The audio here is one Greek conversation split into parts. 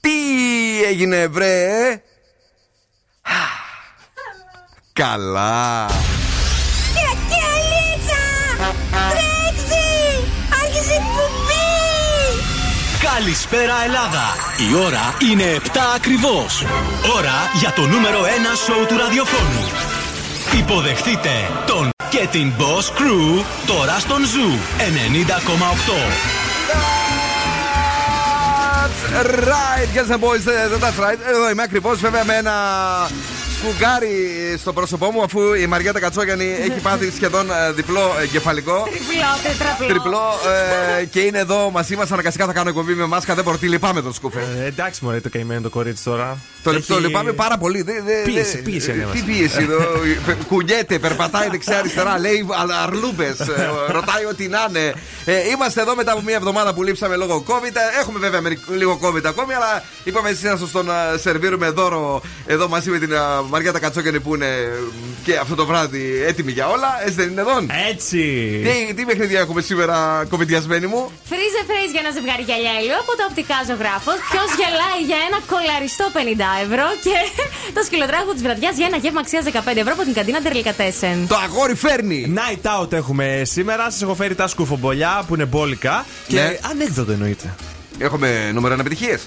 Τι έγινε, βρε? Καλά. Καλησπέρα Ελλάδα. Η ώρα είναι 7 ακριβώς. Ώρα για το νούμερο 1 σοου του ραδιοφώνου. Υποδεχτείτε τον και την Boss Crew τώρα στον Zoo 90,8. That's right, guys and boys, that's right. Εδώ είμαι ακριβώς, βέβαια, με ένα σφουγγάρι στο πρόσωπό μου, αφού η Μαριέτα Κατσόγιαννη έχει πάθει σχεδόν διπλό εγκεφαλικό. Τριπλό, και είναι εδώ μαζί μας. Αναγκαστικά θα κάνω εκπομπή με μάσκα, δεν μπορώ, τι λυπάμαι τον Σκούφο. Εντάξει, μωρέ, το καημένο το κορίτσι τώρα. Το λυπάμαι πάρα πολύ. Πίεση. Τι πίεση εδώ. Κουνιέται, περπατάει δεξιά-αριστερά, λέει αρλούμπες, ρωτάει ό,τι να είναι. Είμαστε εδώ μετά από μια εβδομάδα που λείψαμε λόγω COVID. Έχουμε βέβαια λίγο COVID ακόμη, αλλά είπαμε εσείς να σας τον σερβίρουμε δώρο εδώ μαζί με την Μαριέτα Κατσόγιαννη που είναι και αυτό το βράδυ έτοιμη για όλα. Έτσι δεν είναι, Δόν? Έτσι. Τι παιχνίδια έχουμε σήμερα, κοβιδιασμένοι μου? Freeze the phrase για ένα ζευγάρι γυαλιά από τα οπτικά Ζωγράφος. Ποιος γελάει για ένα κολαριστό 50 ευρώ. Και το σκυλοτράγουδο της βραδιάς για ένα γεύμα αξίας 15 ευρώ από την Καντίνα Ντερλικατέσσερα. Το αγόρι φέρνει. Night out έχουμε σήμερα. Σας έχω φέρει τα σκουφομπολιά που είναι μπόλικα. Και ναι, ανέκδοτο εννοείται. Έχουμε νούμερα επιτυχίες.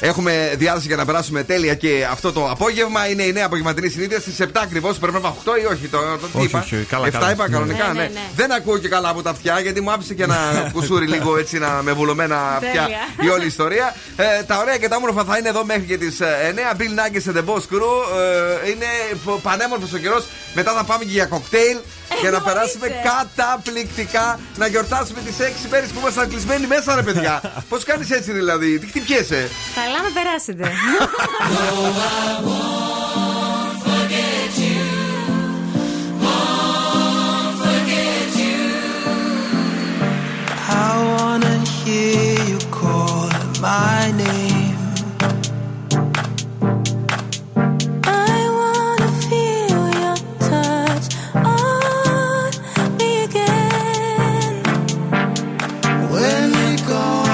Έχουμε διάθεση για να περάσουμε τέλεια και αυτό το απόγευμα. Είναι η νέα απογευματινή συνήθεια στις 7 ακριβώς. Πρέπει να πάμε 8 ή όχι? Το είπα. Καλά, 7 είπα κανονικά, ναι. Δεν ακούω και καλά από τα αυτιά, γιατί μου άφησε και ένα κουσούρι λίγο έτσι με βουλωμένα αυτιά η όλη ιστορία. Τα ωραία και τα όμορφα θα είναι εδώ μέχρι και τις 9. Bill Nakis and the Boss Crew. Είναι πανέμορφος ο καιρός. Μετά θα πάμε και για κοκτέιλ για να περάσουμε καταπληκτικά. Να γιορτάσουμε τις 6 μέρες που ήμασταν κλεισμένοι μέσα, ρε παιδιά. Πώς κάνεις έτσι δηλαδή, τι χτυπιέσαι? Καλά με περάσετε. I wanna hear you call my name. I wanna feel your touch on me again. When you're gone,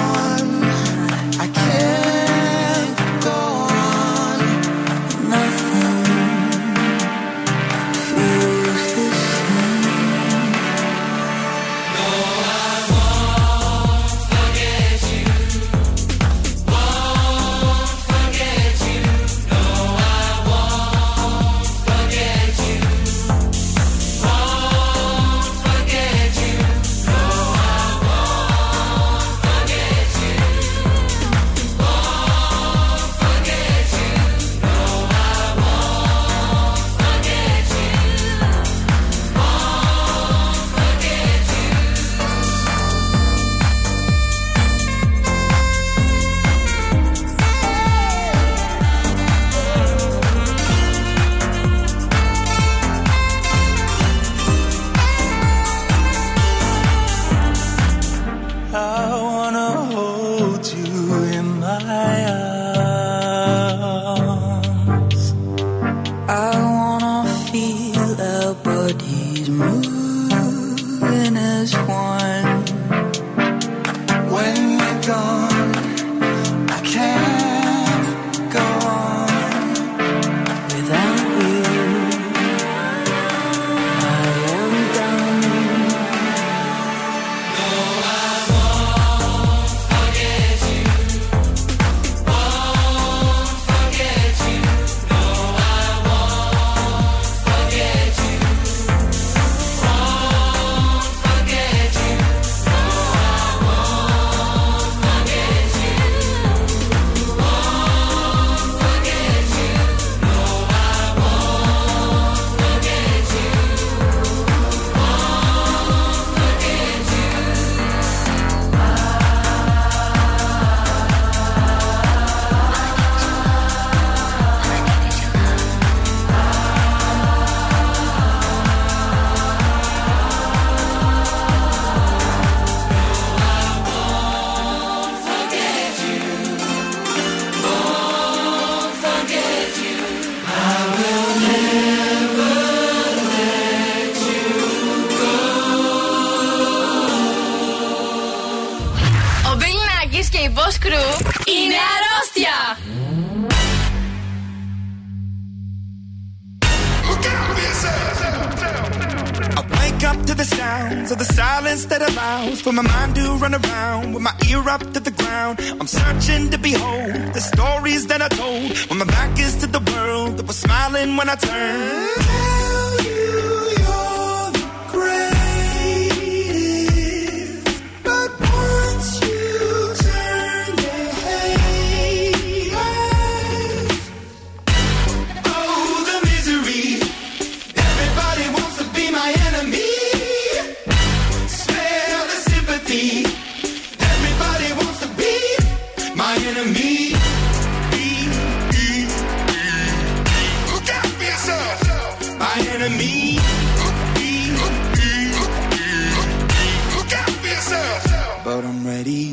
I wake up to the sounds of the silence that allows for my mind to run around with my ear up to the ground. I'm searching to behold the stories that I told when my back is to the world that was smiling when I turned. Tell you you're the greatest, but once you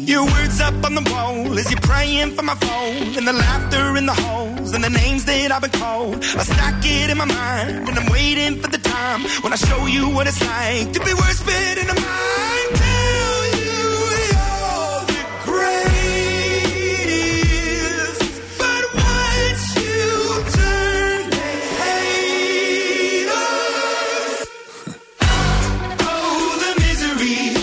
your words up on the wall as you're praying for my phone, and the laughter in the halls and the names that I've been called. I stack it in my mind and I'm waiting for the time when I show you what it's like to be worse fit in a mind. Tell you you're the greatest, but once you turn the haters, oh the misery.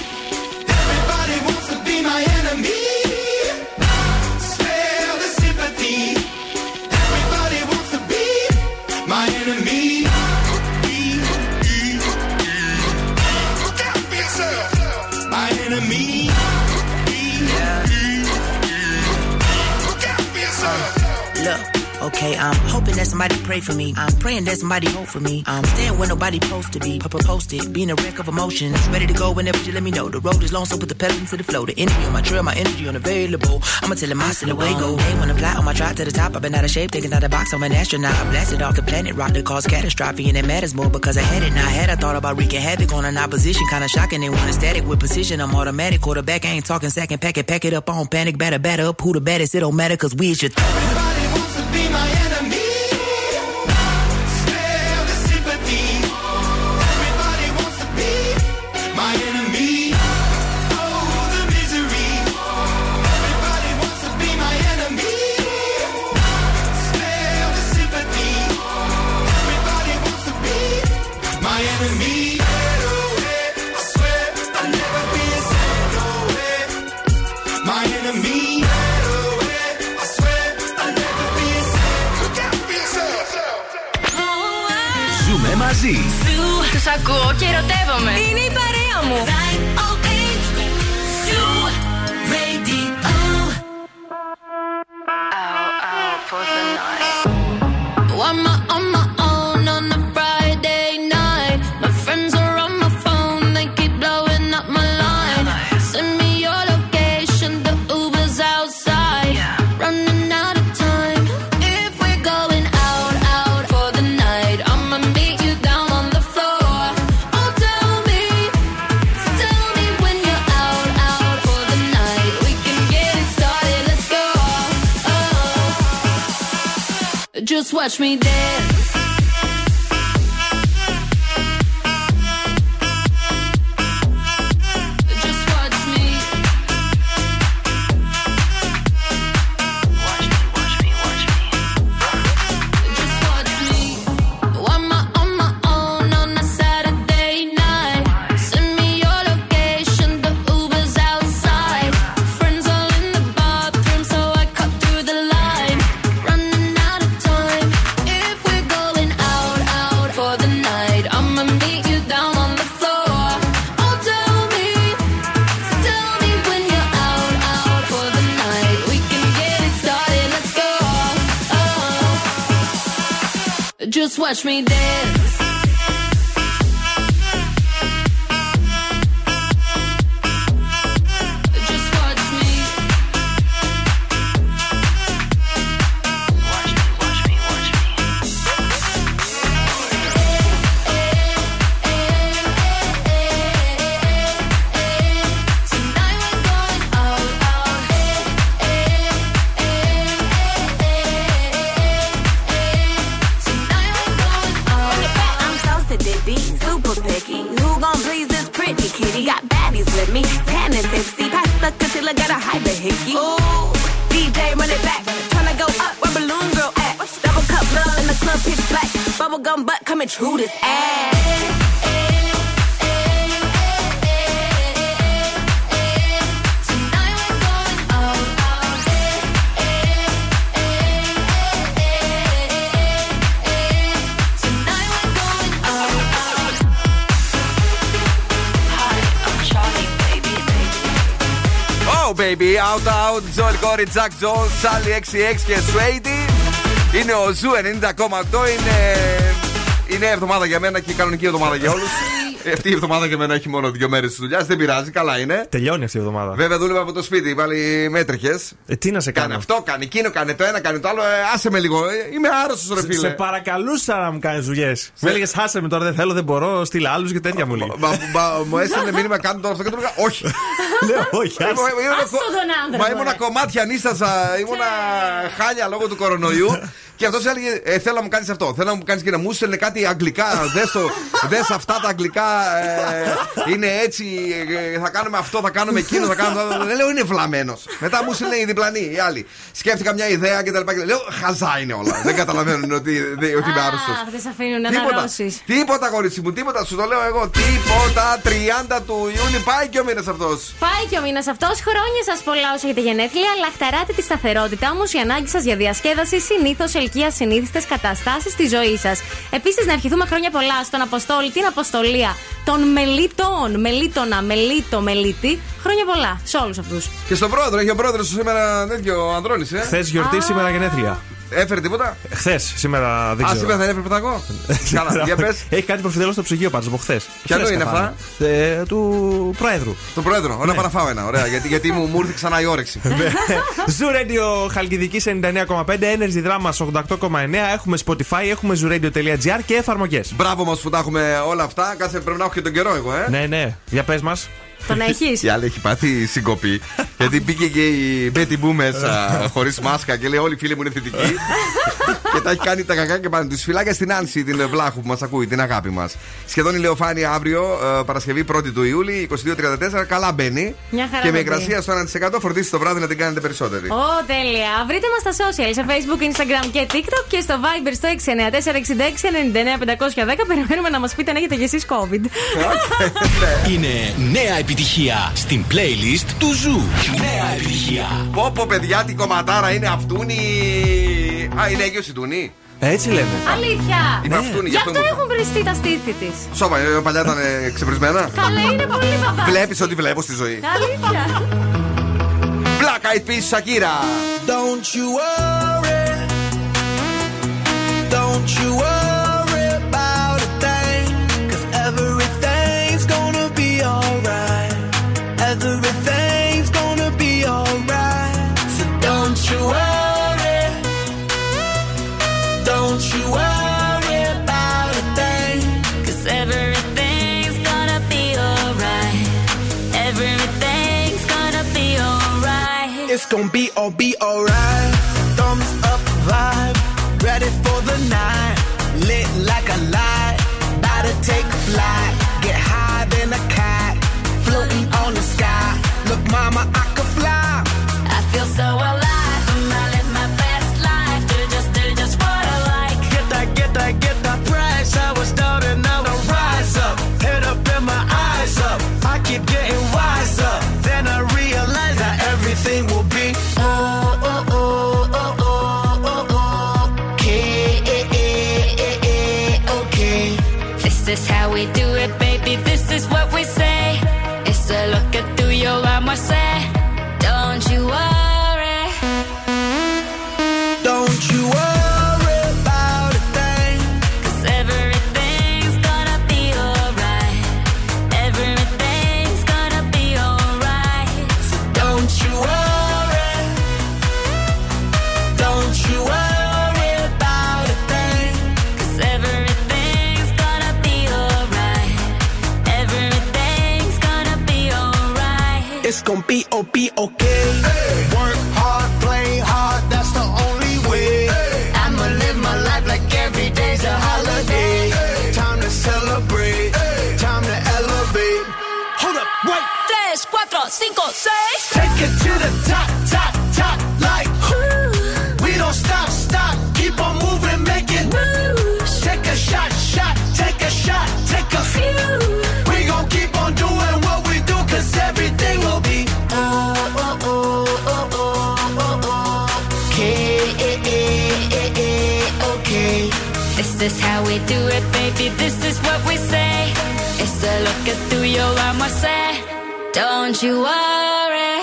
Okay, I'm hoping that somebody pray for me. I'm praying that somebody hope for me. I'm staying where nobody supposed to be. Papa posted, being a wreck of emotions. Ready to go whenever you let me know. The road is long, so put the pedal into the flow. The energy on my trail, my energy unavailable. I'ma tell him I still away go. Hey, when I fly on my drive to the top, I've been out of shape, taking out of box, I'm an astronaut. I blasted off the planet, rock that caused catastrophe, and it matters more because I had it. Now I had, I thought about wreaking havoc on an opposition. Kinda shocking, they want a static with precision. I'm automatic, quarterback, I ain't talking second packet. Pack it up, on panic, batter up. Who the baddest? It don't matter, cause we is your everybody wants to be my enemy. Spare the sympathy. Everybody wants to be my enemy. Oh, the misery. Everybody wants to be my enemy. Spare the sympathy. Everybody wants to be my enemy. Get away, I swear I'll never be a saint. No way, my enemy. Τους ακούω και ερωτεύομαι. Είναι η παρέα μου. Just watch me dance. Just watch me. Watch me, watch me, watch me. Just watch me. I'm on my own on a Saturday night. Send me your location, the Uber's outside. Friends all in the bathroom, so I cut through the line. Running out of time. If we're going out, out for the night, I'ma meet you down on the floor. Oh, tell me when you're out, out for the night. We can get it started, let's go. Oh. Just watch me dance. Who this ass? Baby, Out Out, Joel Corey, Jack Jones, Sally XX και Swady. Είναι ο Zoo 90,8, είναι εβδομάδα για μένα και η κανονική εβδομάδα για όλους. Αυτή η εβδομάδα για μένα έχει μόνο 2 μέρες της δουλειάς, δεν πειράζει, καλά είναι. Τελειώνει αυτή η εβδομάδα. Βέβαια δούλευα από το σπίτι, πάλι μέτρεχες. Τι να σε κάνω. Κάνε αυτό, κάνει εκείνο, κάνε το ένα, κάνε το άλλο. Άσε με λίγο. Είμαι άρρωστος, ρε φίλε. Σε παρακαλούσα να μου κάνεις δουλειές. Μου έλεγες, άσε με τώρα, δεν θέλω, δεν μπορώ, στείλα άλλους και τέτοια μου λέει. Μου έστειλε μήνυμα, κάνε τώρα αυτό και το έλεγα. Όχι. Λέω, όχι. Μα ήμουνα κομμάτια νίσταζα, ήμουνα χάλια λόγω του κορονοϊού. Και αυτός έλεγε, θέλω να μου κάνεις αυτό, θέλω να μου κάνεις και να μου στέλνε κάτι αγγλικά. Δες αυτά τα αγγλικά, είναι έτσι, θα κάνουμε αυτό, θα κάνουμε εκείνο, θα κάνουμε αυτό. Δεν λέω, είναι βλαμμένος. Μετά μου στέλνε οι διπλανοί, οι άλλοι. Σκέφτηκα μια ιδέα και τα λοιπά. Λέω, χαζά είναι όλα. Δεν καταλαβαίνουν ότι είμαι άρρωστος. Α, δεν σε αφήνουν να αναρρώσεις. Τίποτα, κορίτσι μου, τίποτα. Σου το λέω εγώ. Τίποτα. 30 του Ιούνιου πάει και ο μήνας αυτός. Πάει και ο μήνας αυτός. Χρόνια σας πολλά όσοι έχετε γενέθλια, αλλά χταράτε τη σταθερότητά μου. Η ανάγκη σας για διασκέδαση συνήθως για συνήθιστες καταστάσεις στη ζωή σας. Επίσης, να ευχηθούμε χρόνια πολλά στον Αποστόλη, την Αποστολία, των Μελίτων, Μελίτωνα, Μελίτο, Μελίτη. Χρόνια πολλά σε όλους αυτούς. Και στον πρόεδρο, έχει ο πρόεδρος σήμερα τέτοιο Ανδρώνης, Χθες γιορτή, σήμερα γενέθλια. Έφερε τίποτα? Χθες, σήμερα δεν ξέρω. Α, σήμερα θα έφερε πρωταγώ. Καλά, για πες. Έχει κάτι προφιτελώς στο ψυγείο πάντως από χθες. Ποια το είναι αυτά? Του Προέδρου. Του Προέδρου, ωραία, παραφάω ένα. Ωραία, γιατί μου ήρθε ξανά η όρεξη. Zoo Radio Χαλκιδικής 99,5, Energy Drama 88,9. Έχουμε Spotify, έχουμε zooradio.gr και εφαρμογές. Μπράβο μας που τα έχουμε όλα αυτά. Κάτσε, πρέπει να έχω και τον καιρό εγώ, Ναι, για πες μας. Τον έχεις. Η άλλη έχει πάθει συγκοπή. Γιατί μπήκε και η Μπέτι Μπού μέσα χωρίς μάσκα και λέει: όλοι οι φίλοι μου είναι θετικοί. Και τα έχει κάνει τα κακά και πάνε. Τους φυλάκια στην Άνση, την Βλάχου που μας ακούει, την αγάπη μας. Σχεδόν ηλιοφάνεια αύριο, Παρασκευή 1η του Ιούλη, 22:34. Καλά μπαίνει. Και με υγρασία στο 1%. Φορτίστε το βράδυ να την κάνετε περισσότερη. Ω, τέλεια. Βρείτε μας στα social, σε Facebook, Instagram και TikTok και στο Viber στο 694-66-99-510. Περιμένουμε να μας πείτε αν έχετε κι εσείς COVID. Είναι νέα επιτυχία στην playlist του Ζου. Νέα επιτυχία. Πόπο, παιδιά, τι κομματάρα είναι αυτούνι. Α, είναι έγκυος η Τούνη. Έτσι λέμε. Αλήθεια. Είναι αυτούνι. Γι' αυτό έχουν βριστεί τα στήθη της. Σώμα, παλιά ήταν ξεπρισμένα. Καλά, είναι πολύ παπά. Βλέπεις ό,τι βλέπω στη ζωή. Αλήθεια. Black Eyed Peas, Σακύρα. Don't you worry. Don't you worry about a thing. Cause everything's gonna be alright. Everything's gonna be alright. So don't you worry. Don't you worry about a thing. Cause everything's gonna be alright. Everything's gonna be alright. It's gonna be all be alright. Thumbs up vibe. Ready for the night. Lit like a light. About to take a flight. Get high than a cat. Floating on the sky. Look, mama, I could fly. I feel so alive. I'm gonna live my best life. Do just what I like. Get that price. I was down and now I rise up. Head up and my eyes up. I keep getting wiser. Then I realize that everything will be okay. This is how we do it, baby. This is what we say. I look at through your eyes, I say, don't you worry. Don't you worry about a thing. Cause everything's gonna be alright. Everything's gonna be alright. So don't you worry. Don't you worry about a thing. Cause everything's gonna be alright. It's gonna be oh, be okay. Hey. Work hard, play hard, that's the only way. Hey. I'ma live my life like every day's a holiday. Hey. Time to celebrate, hey. Time to elevate. Hold up, wait. 3, 4, 5, 6. Take it to the top, top, top, like. Ooh. We don't stop, stop, keep on moving, make it. Ooh. Take a shot, shot, take a shot, take a few. We gon' keep on doing what we do, cause everything will be okay. This is how we do it, baby. This is what we say. It's a look at through your eyes, I say, don't you worry.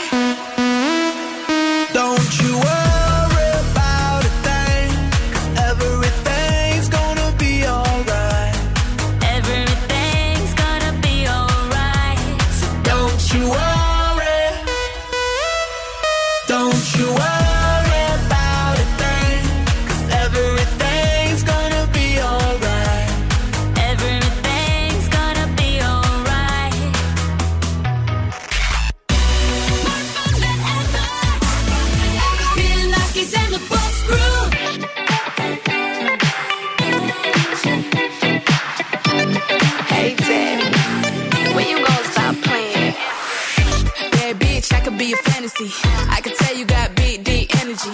nasty. I can tell you got big D energy.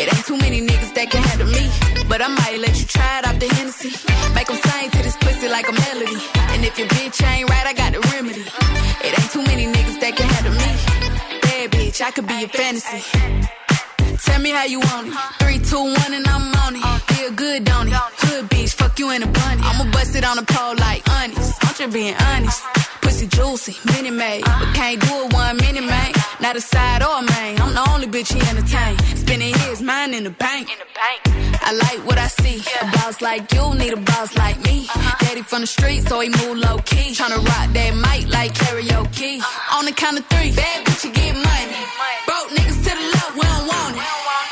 It ain't too many niggas that can handle me, but I might let you try it off the Hennessy. Make them sing to this pussy like a melody. And if your bitch ain't right, I got the remedy. It ain't too many niggas that can handle me. Bad bitch, I could be your fantasy. Tell me how you want it. 3, 2, 1, and I'm on it. Feel good, don't it? Hood bitch, fuck you in a bunny. I'ma bust it on the pole like honest. I'm just being honest. Pussy juicy, mini made, but can't do it one minute, man. Not a side or a main. I'm the only bitch he entertain. Spinning his mind in the bank. I like what I see. A boss like you need a boss like me. Daddy from the street, so he move low key. Tryna rock that mic like karaoke. On the count of 3, bad bitch you get money. Broke niggas to the left, we don't want it.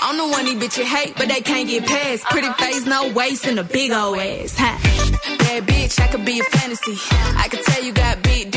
I'm the one these bitches hate, but they can't get past. Pretty face, no waist, and a big old ass. Huh? Bad bitch, I could be a fantasy. I could tell you got big D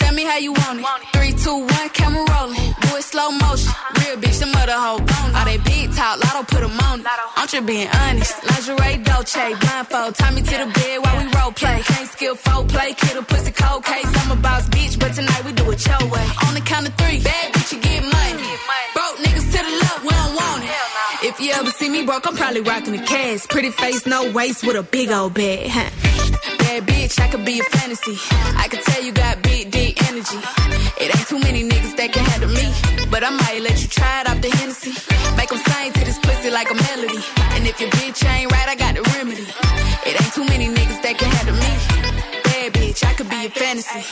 Tell me how you want it. 3, 2, 1, camera rolling. Do it slow motion. Real bitch, them other hoe bone. All that big talk, lotto put them on it. I'm just being honest. Lingerie, Dolce, blindfold. Tie me to the bed while we role play. Can't skill foreplay, kid a pussy cold case. I'm a boss bitch, but tonight we do it your way. On the count of 3, bad bitch, you get money. Broke niggas to the left, we don't want it. If you ever see me broke, I'm probably rocking the cash. Pretty face, no waist, with a big old bag. Bad bitch, I could be a fantasy. I could tell you got big D energy. It ain't too many niggas that can handle me, but I might let you try it off the Hennessy. Make them sing to this pussy like a melody. And if your bitch ain't right, I got the remedy. It ain't too many niggas that can handle me. Bad bitch, I could be a fantasy.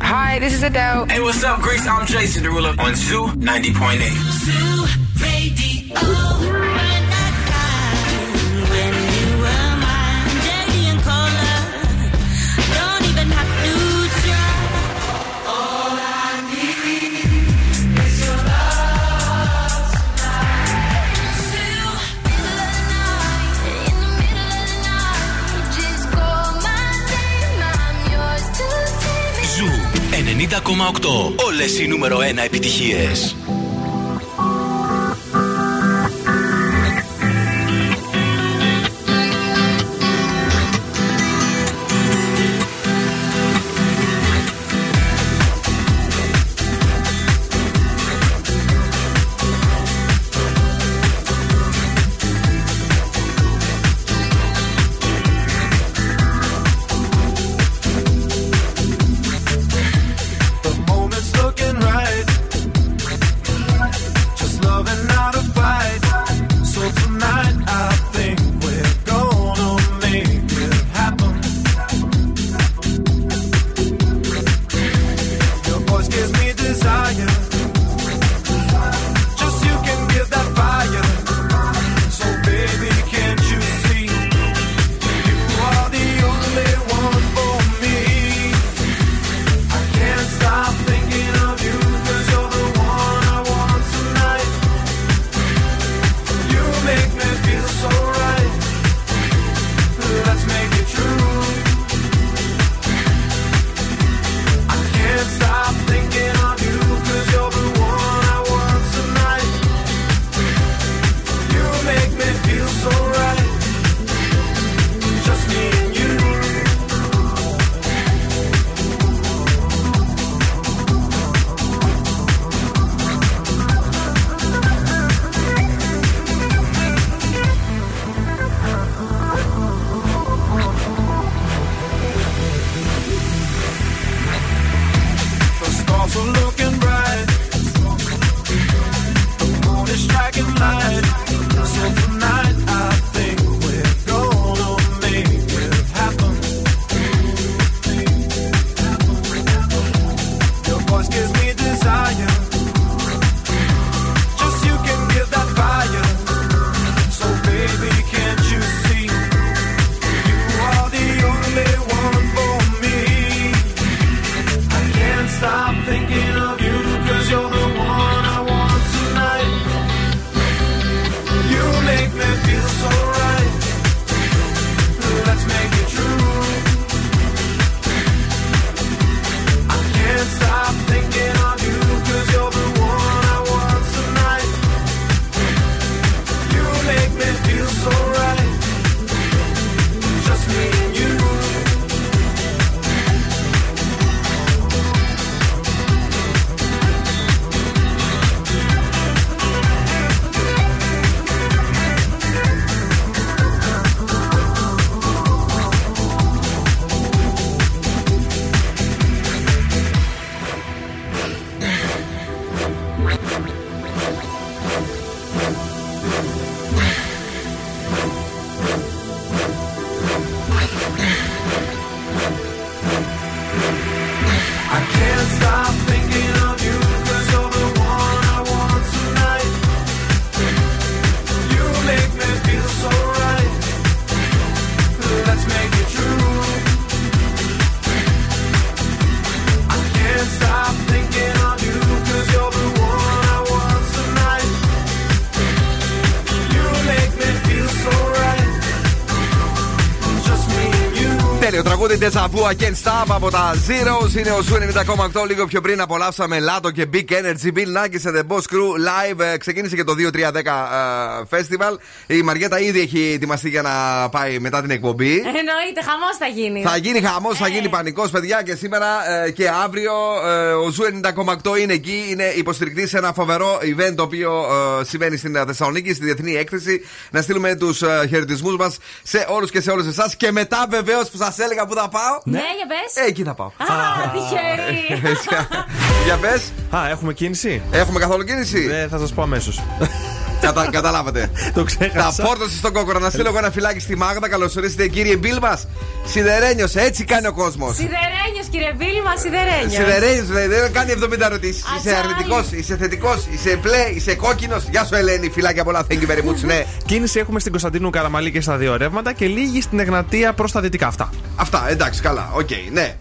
Hi, this is Adele. Hey, what's up, Grace? I'm Jason Derulo on Zoo 90.8. Zoo Radio. When you were mine, jelly and cola. Don't even have to try. All I need is your love tonight. Zoo in the night, in the middle of the night. Just call my name, I'm yours to see. Ζου 90,8. Όλες οι νούμερο 1 επιτυχίες. Story, Deja Vu, I Can't Stop από τα Zeros. Είναι ο Zoo 90,8. Λίγο πιο πριν απολαύσαμε Lato και Big Energy, Bill Nakis and the Boss Crew live. Ξεκίνησε και το 2-3-10 festival. Η Μαριέτα ήδη έχει ετοιμαστεί για να πάει μετά την εκπομπή. Εννοείται, χαμός θα γίνει. Θα γίνει χαμός, θα γίνει πανικός, παιδιά. Και σήμερα και αύριο ο Zoo 90,8 είναι εκεί. Είναι υποστηρικτή σε ένα φοβερό event το οποίο συμβαίνει στην Θεσσαλονίκη, στη Διεθνή Έκθεση. Να στείλουμε τους χαιρετισμούς μας σε όλους και σε όλες εσάς. Και μετά, βεβαίως, που σας έλεγα που θα πάω. Ναι, για πες. Εκεί θα πάω. Α, τυχερή. Για πες. Α, έχουμε κίνηση. Έχουμε καθόλου κίνηση. Ναι, θα σας πω αμέσως. Καταλάβατε. Το ξέχασα. Τα φόρτωσε στον κόκορα. Να στείλω εγώ ένα φυλάκι στη Μάγδα. Καλώς ορίσατε, κύριε Μπίλ μας. Σιδερένιος, έτσι κάνει ο κόσμος. Σιδερένιος, κύριε Μπίλ μας, σιδερένιος. Σιδερένιος, δηλαδή δεν κάνει 70 ερωτήσεις. Είσαι αρνητικός, είσαι θετικός, είσαι μπλε, είσαι κόκκινος. Γεια σου, Ελένη, φυλάκια πολλά. Thank you very much, ναι. Κίνηση έχουμε στην Κωνσταντίνου Καραμαλή και στα δύο ρεύματα και λίγη στην Εγνατία προς τα δυτικά. Αυτά, εντάξει, καλά, οκ, ναι.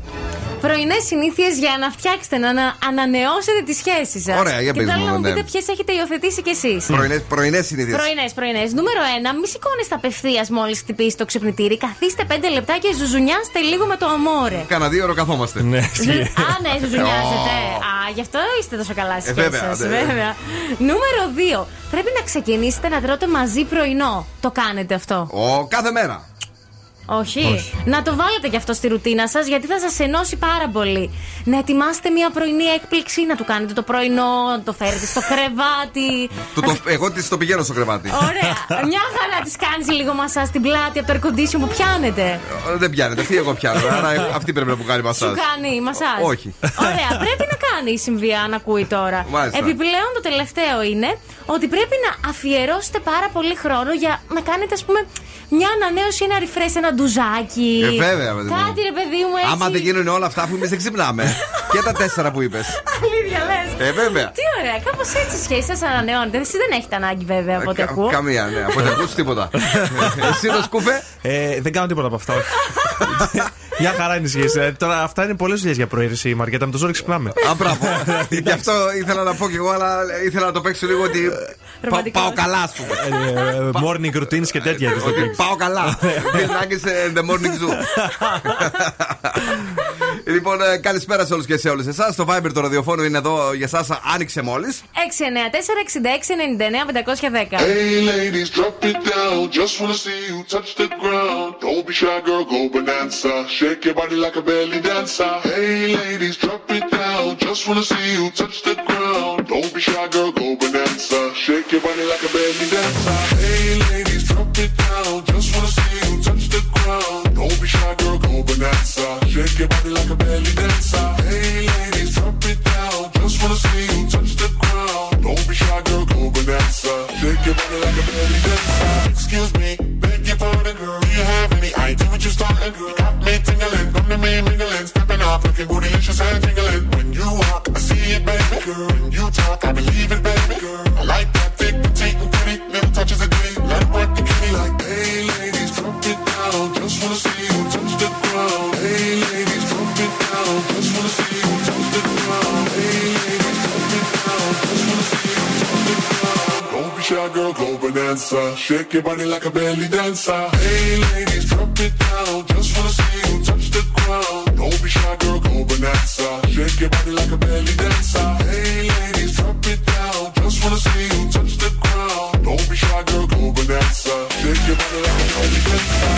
Πρωινές συνήθειες για να φτιάξετε, να ανανεώσετε τη σχέση σας. Ωραία, για πείτε μου. Και μου πείτε ποιες έχετε υιοθετήσει κι εσείς. Πρωινές συνήθειες. Πρωινές. Νούμερο 1, μη σηκώνεστε απευθείας μόλις χτυπήσει το ξυπνητήρι. Καθίστε 5 λεπτά και ζουζουνιάστε λίγο με το αμόρε. Κάνα 2 ώρες καθόμαστε. Ναι, ναι, ζουζουνιάζετε. Α, γι' αυτό είστε τόσο καλά στη σχέση σας. Βέβαια. Νούμερο 2, πρέπει να ξεκινήσετε να τρώτε μαζί πρωινό. Το κάνετε αυτό? Κάθε μέρα. Όχι. Να το βάλετε κι αυτό στη ρουτίνα σας, γιατί θα σας ενώσει πάρα πολύ. Να ετοιμάσετε μια πρωινή έκπληξη, να του κάνετε το πρωινό, να το φέρετε στο κρεβάτι. Εγώ τη το πηγαίνω στο κρεβάτι. Ωραία. Μια χαρά τη κάνει λίγο μασά στην πλάτη από το air condition που πιάνετε. Δεν πιάνετε, αυτή εγώ πιάνω. Άρα αυτή πρέπει να μου κάνει μασά. Σου κάνει μασά. Όχι. Ωραία. Πρέπει να κάνει η συμβιά, να ακούει τώρα. Επιπλέον το τελευταίο είναι ότι πρέπει να αφιερώσετε πάρα πολύ χρόνο για να κάνετε, ας πούμε, μια ανανέωση, ένα refresh, ένα ντουζάκι. Βέβαια, παιδί μου. Κάτι, ρε παιδί μου, έτσι. Άμα δεν γίνουν όλα αυτά, αφού εμείς δεν ξυπνάμε. Και τα 4 που είπες. Αλήθεια λες? Βέβαια. Τι ωραία, κάπως έτσι η σχέση σας ανανεώνεται. Εσύ δεν έχετε ανάγκη, βέβαια, από ό,τι ακούω. Καμία, ναι. Από ό,τι ακούς, τίποτα. Εσύ το σκούφε. Δεν κάνω τίποτα από αυτά. Μια χαρά είναι η σχέση. Τώρα αυτά είναι πολλές δουλειές για προαίρεση, Μαριέτα. Με το ζόρι ξυπνάμε. Αμπράβο. Γι' αυτό ήθελα να πω κι εγώ, αλλά ήθελα να το παίξω λίγο ότι. Πάω καλά, α πούμε. Morning routines και τέτοια. Πάω καλά. The morning zoo. Λοιπόν, καλησπέρα σε όλους και σε όλες εσάς. Το Viber του ραδιοφώνου είναι εδώ για εσάς. Άνοιξε μόλις. 694-6699-510. Hey ladies, drop it down. Just wanna see you touch the ground. Don't be shy, girl, go bonanza. Shake your body like a belly dancer. Hey ladies, drop it down. Just wanna see you touch the ground. Don't be shy, girl, go bonanza. Shake your body like a belly dancer. Hey ladies, drop it down. Just wanna see you touch the ground. Don't be shy, girl, go bonanza. Shake your body like a belly dancer. Hey ladies, drop it down. Just wanna see you touch the ground. Don't be shy, girl, go bonanza. Shake your body like a belly dancer. Excuse me, beg your pardon, girl. Do you have any idea what you're starting, girl? You got me tingling, come to me mingling. Stepping off, looking bootylicious and tingling. When you walk, I see it, baby, girl. When you talk, I believe it, baby, girl. I like that thick, petite, and pretty. Little touches of ditty, let it work the kitty like. Hey ladies, drop it down. Just wanna see you touch the ground. Hey ladies, drop it down. Just wanna see you touch the ground. Hey ladies, drop it down. Just wanna see you touch the ground. Don't be shy, girl, go bonanza. Shake your body like a belly dancer. Hey ladies, drop it down. Just wanna see you touch the ground. Don't be shy, girl, go bonanza. Shake your body like a belly dancer. Hey ladies, drop it down. Just wanna see you touch the ground. Don't be shy, girl, go bonanza. Shake your body like a belly dancer.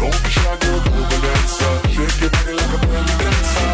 Don't be shy, girl, go bonanza. Shake your body like a belly dancer.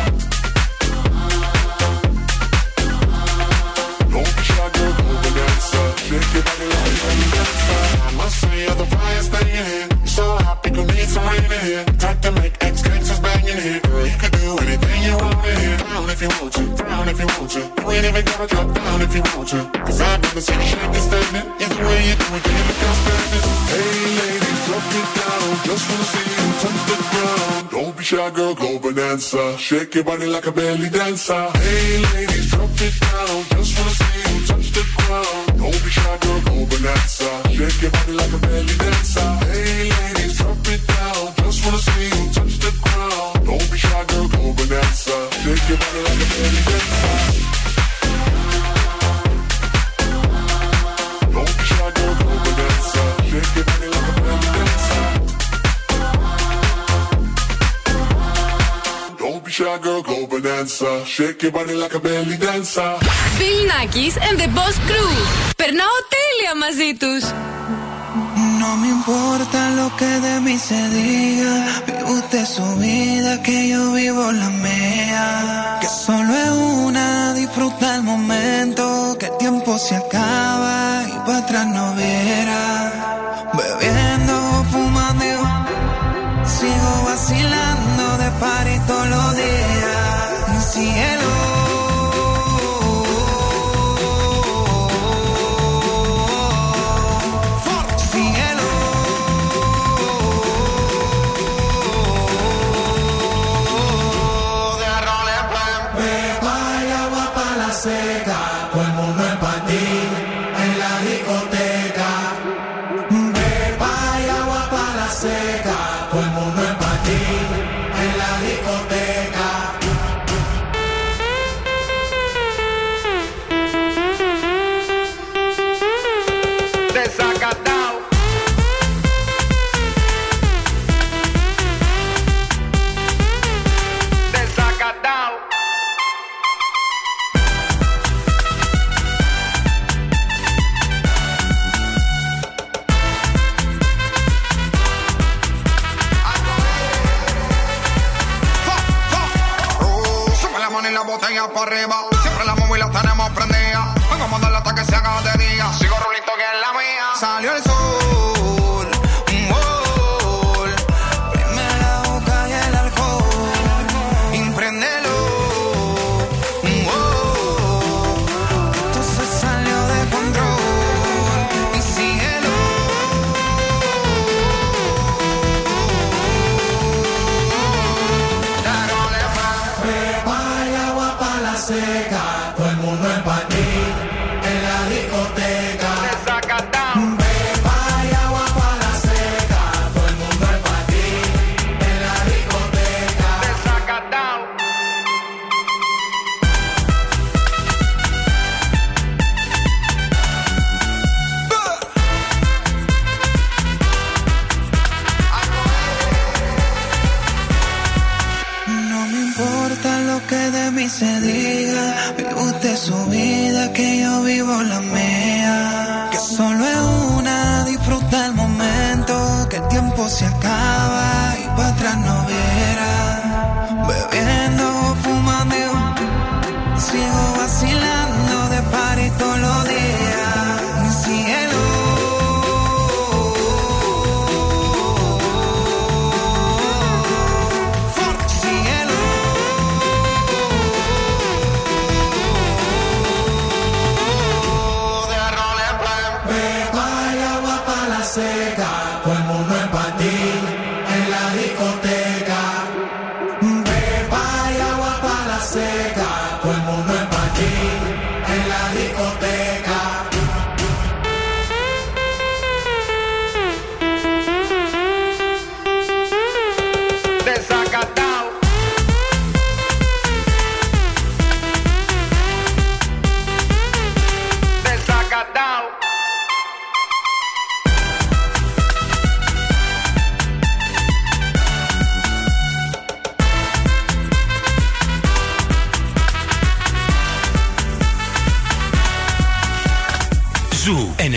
Don't be shy, girl, go bonanza. Shake your body like a belly dancer. I must say you're the brightest thing in here. You're so hot, people need some rain in here. Time to make ex-gangsters bang in here. Girl, you can do anything you want in here. Down if you want to, down if you want to. You ain't even gotta drop down if you want to. Cause I've never seen you shake this statement. Either way you do it, you look outstanding. Hey ladies, drop it down. Just wanna see you touch the ground. Don't be shy, girl, go bonanza. Shake your body like a belly dancer. Hey ladies, drop it down. Just wanna see you touch the ground. Don't be shy, girl, go bonanza. Shake your body like a belly dancer. Hey ladies, drop it down. Just wanna see you touch the ground. Don't be shy, girl, go bonanza. Shake your body like a belly dancer. Don't be shy, girl, go bonanza. Shake your body like a belly dancer. shy girl, go bonanza. Shake your body like a belly dancer. Bill Nakis and the Boss Crew. Περνάω τέλεια μαζί τους. No me importa lo que de mí se diga. Vive usted su vida, que yo vivo la mía. Que solo es una, disfruta el momento. Que el tiempo se acaba y para atrás no viera. Bebiendo, fumando, sigo vacilando de party todos los días. Mi cielo.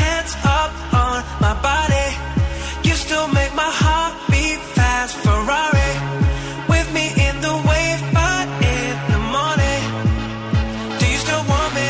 hands up on my body. You still make my heart beat fast, Ferrari. With me in the wave, but in the morning, do you still want me?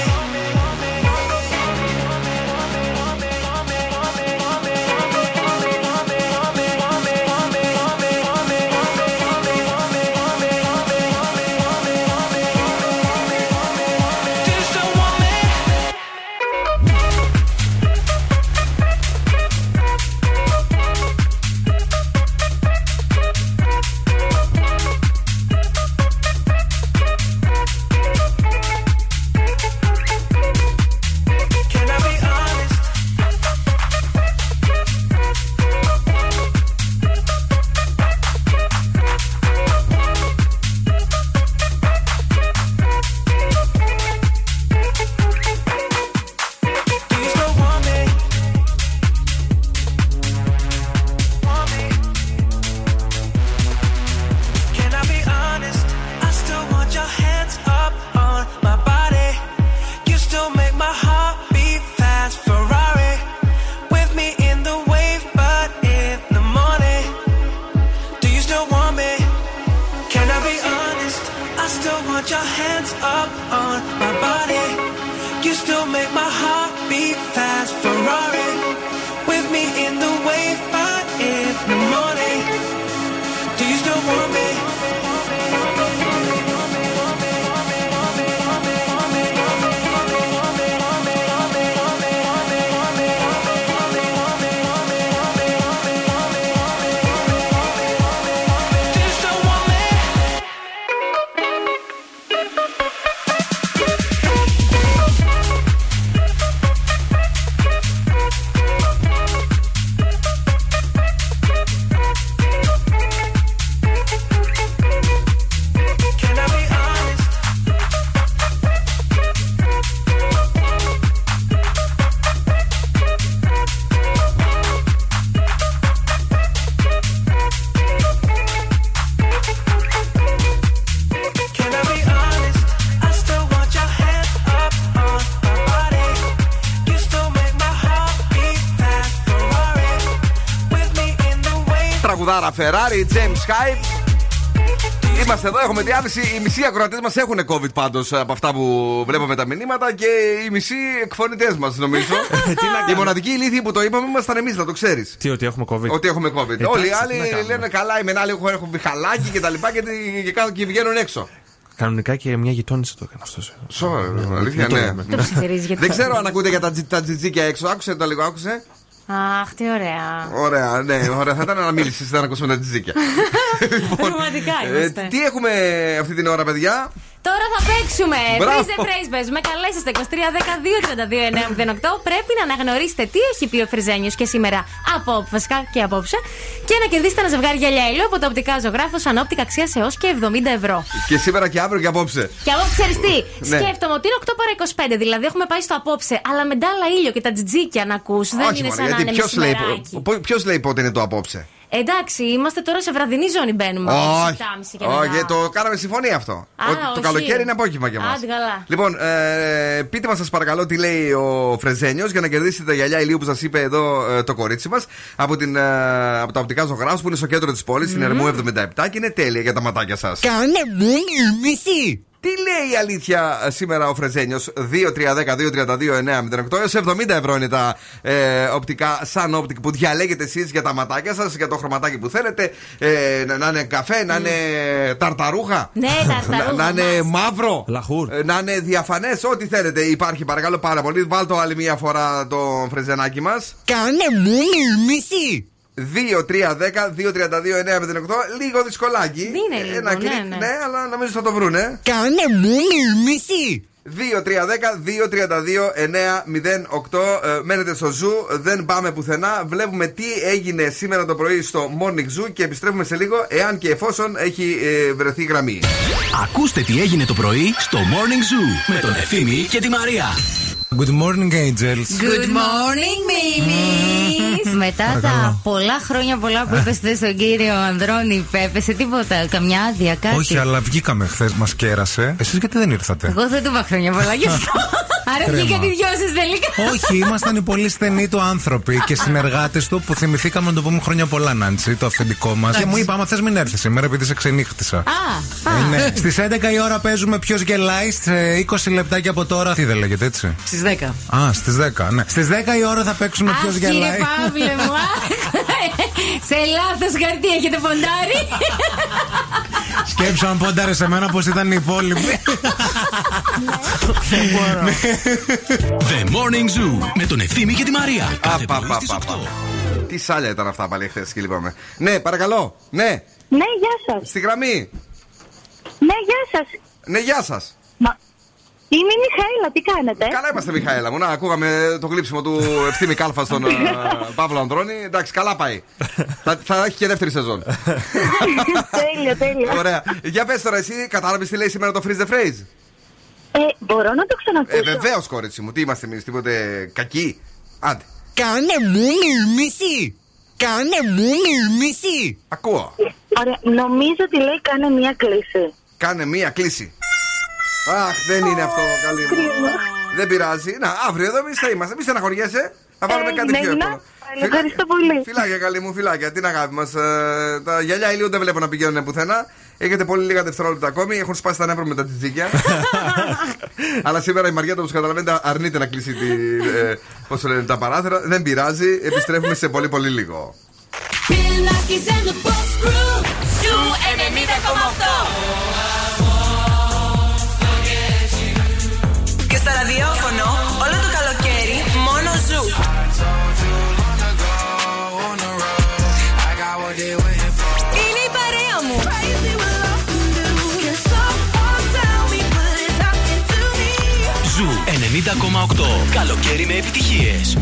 Σαρδάρα Φεράρι, James Hype. Είμαστε εδώ, έχουμε διάθεση. Οι μισοί ακροατές μας έχουν COVID πάντως από αυτά που βλέπαμε τα μηνύματα και οι μισοί εκφωνητές μας, νομίζω. Οι μοναδικοί ηλίθιοι που το είπαμε ήμασταν εμείς, να το ξέρεις. Τι, ότι έχουμε COVID. Ότι έχουμε COVID. Εντάξει, όλοι οι άλλοι λένε καλά, οι μενάλοι έχουν βιχαλάκι και τα λοιπά και βγαίνουν έξω. Κανονικά και μια γειτόνισσα το έκανε αυτό. Σοβαρά, αλήθεια, ναι. Δεν ξέρω αν ακούτε για τα τζιτζίκια έξω. Άκουσε το λίγο, άκουσε. Αχ, τι ωραία. Ωραία, ναι, ωραία. Θα ήταν να μίλησες, θα ακούσουμε τα τζιτζίκια. Πραγματικά είμαστε. Τι έχουμε αυτή την ώρα, παιδιά? Τώρα θα παίξουμε. Freeze the Phrase, παίζουμε. Καλέσαστε 2310-232-908. Πρέπει να αναγνωρίσετε τι έχει πει ο Φριζένιος και σήμερα από βασικά και απόψε. Και να κερδίσετε ένα ζευγάρι γυαλιά ήλιο από το οπτικά ζωγράφος ανόπτικα αξίας έως και 70€. Και σήμερα και αύριο και απόψε. Και απόψε, ξέρεις τι. Σκέφτομαι ότι είναι 8 παρά 25. Δηλαδή έχουμε πάει στο απόψε. Αλλά με ντάλα ήλιο και τα τζιτζίκια να ακούς. Δεν είναι σαν να είναι μεσημεράκι. Ποιος λέει πότε είναι το απόψε? Εντάξει, είμαστε τώρα σε βραδινή ζώνη, μπαίνουμε. Όχι, το κάναμε συμφωνία αυτό. Το καλοκαίρι είναι απόγευμα για μας. Λοιπόν, πείτε μας, σας παρακαλώ, τι λέει ο Φρεζένιος για να κερδίσετε τα γυαλιά ηλίου που σας είπε εδώ το κορίτσι μας από τα οπτικά ζωγράφους που είναι στο κέντρο της πόλης, στην Ερμού 77, και είναι τέλεια για τα ματάκια σας. Κάνε μισή. Τι λέει η αλήθεια σήμερα ο Φρεζένιος? 2-3-10-2-32-9-08 έως 70€ είναι τα οπτικά σαν όπτικ που διαλέγετε εσείς για τα ματάκια σας, για το χρωματάκι που θέλετε. Να είναι καφέ, να είναι ταρταρούχα, ναι, να είναι μαύρο, να είναι διαφανές, ό,τι θέλετε. Υπάρχει, παρακαλώ πάρα πολύ. Βάλτε άλλη μία φορά το Φρεζενάκι μας. Κάνε μισή. 2-3-10-2-32-9-08. Λίγο δυσκολάκι. Είναι λίγο, ένα κλικ, ναι, αλλά νομίζω θα το βρούνε. Κάνε μισή. 2-3-10-2-32-9-08. Μένετε στο Zoo, δεν πάμε πουθενά. Βλέπουμε τι έγινε σήμερα το πρωί στο Morning Zoo και επιστρέφουμε σε λίγο, εάν και εφόσον έχει βρεθεί γραμμή. Ακούστε τι έγινε το πρωί στο Morning Zoo με τον Ευθύμη και τη Μαρία. Good morning, angels. Good morning, babies. Μετά τα πολλά χρόνια πολλά που έπεσε στον κύριο Ανδρώνη, έπεσε τίποτα, καμιά άδεια, κάτι? Όχι, αλλά βγήκαμε χθες, μας κέρασε. Εσείς γιατί δεν ήρθατε? Εγώ δεν του είπα χρόνια πολλά γι' αυτό. Άρα βγήκατε οι δυο σας τελικά? Όχι, ήμασταν οι πολύ στενοί του άνθρωποι και συνεργάτες του που θυμηθήκαμε να το πούμε χρόνια πολλά, Νάντσι, το αυθεντικό μας. Και μου είπα, άμα θες μην έρθεις σήμερα, επειδή σε ξενύχτησα. Α. Στις 11 η ώρα παίζουμε Ποιος γελάει, σε 20 λεπτάκια από τώρα. Τι δεν λέγεται έτσι? 10. Α, στις 10, ναι. Στις 10 η ώρα θα παίξουμε Ποιος γελάει. Κύριε Παύλε μου, σε λάθος χαρτί έχετε ποντάρει. Σκέψω αν ποντάρε σε μένα πως ήταν οι υπόλοιποι. Δεν μπορώ. The Morning Zoo με τον Ευθύμη και τη Μαρία. Τι σάλια ήταν αυτά πάλι χθες και λείπαμε. Ναι, παρακαλώ. Ναι. Ναι, γεια σας. Στη γραμμή. Ναι, γεια σας. Ναι, γεια σας. Είμαι η Μιχαήλα, τι κάνετε? Καλά είμαστε, Μιχαήλα μου. Να, ακούγαμε το γλύψιμο του Ευθύμη Κάλφα στον Παύλο Ανδρώνη. Εντάξει, καλά πάει. Θα έχει και δεύτερη σεζόν. Τέλειο, τέλειο. Ωραία. Για πες τώρα, εσύ κατάλαβες τι λέει σήμερα το Freeze the Phrase? Μπορώ να το ξανακούσω? Βεβαίως, κορίτσι μου. Τι είμαστε εμείς, τίποτε κακοί? Άντε. Κάνε μισή. Κάνε μισή. Ακούω. Ωραία, νομίζω ότι λέει κάνε μία κλίση. Κάνε μία κλίση. Αχ, δεν είναι αυτό, καλή μου. Δεν πειράζει. Να, αύριο εδώ εμείς θα είμαστε. Μην στεναχωριέσαι. Θα βάλουμε κάτι πιο εύκολο. Ευχαριστώ πολύ. Φιλάκια, καλή μου, φιλάκια. Την αγάπη μας. Τα γυαλιά ηλίου δεν βλέπω να πηγαίνουν πουθενά. Έχετε πολύ λίγα δευτερόλεπτα ακόμη. Έχουν σπάσει τα νεύρα με τα τζιτζίκια. Αλλά σήμερα η Μαριέτα, όπως καταλαβαίνετε, αρνείται να κλείσει τα παράθυρα. Δεν πειράζει. Επιστρέφουμε σε πολύ, πολύ λίγο. Bill Nakis and the Boss Crew. Zoo 90,8. Στα ραδιόφωνο, όλο το καλοκαίρι, μόνο Ζου. Είναι η παρέα μου. Ζου 90,8. Καλοκαίρι με επιτυχίες.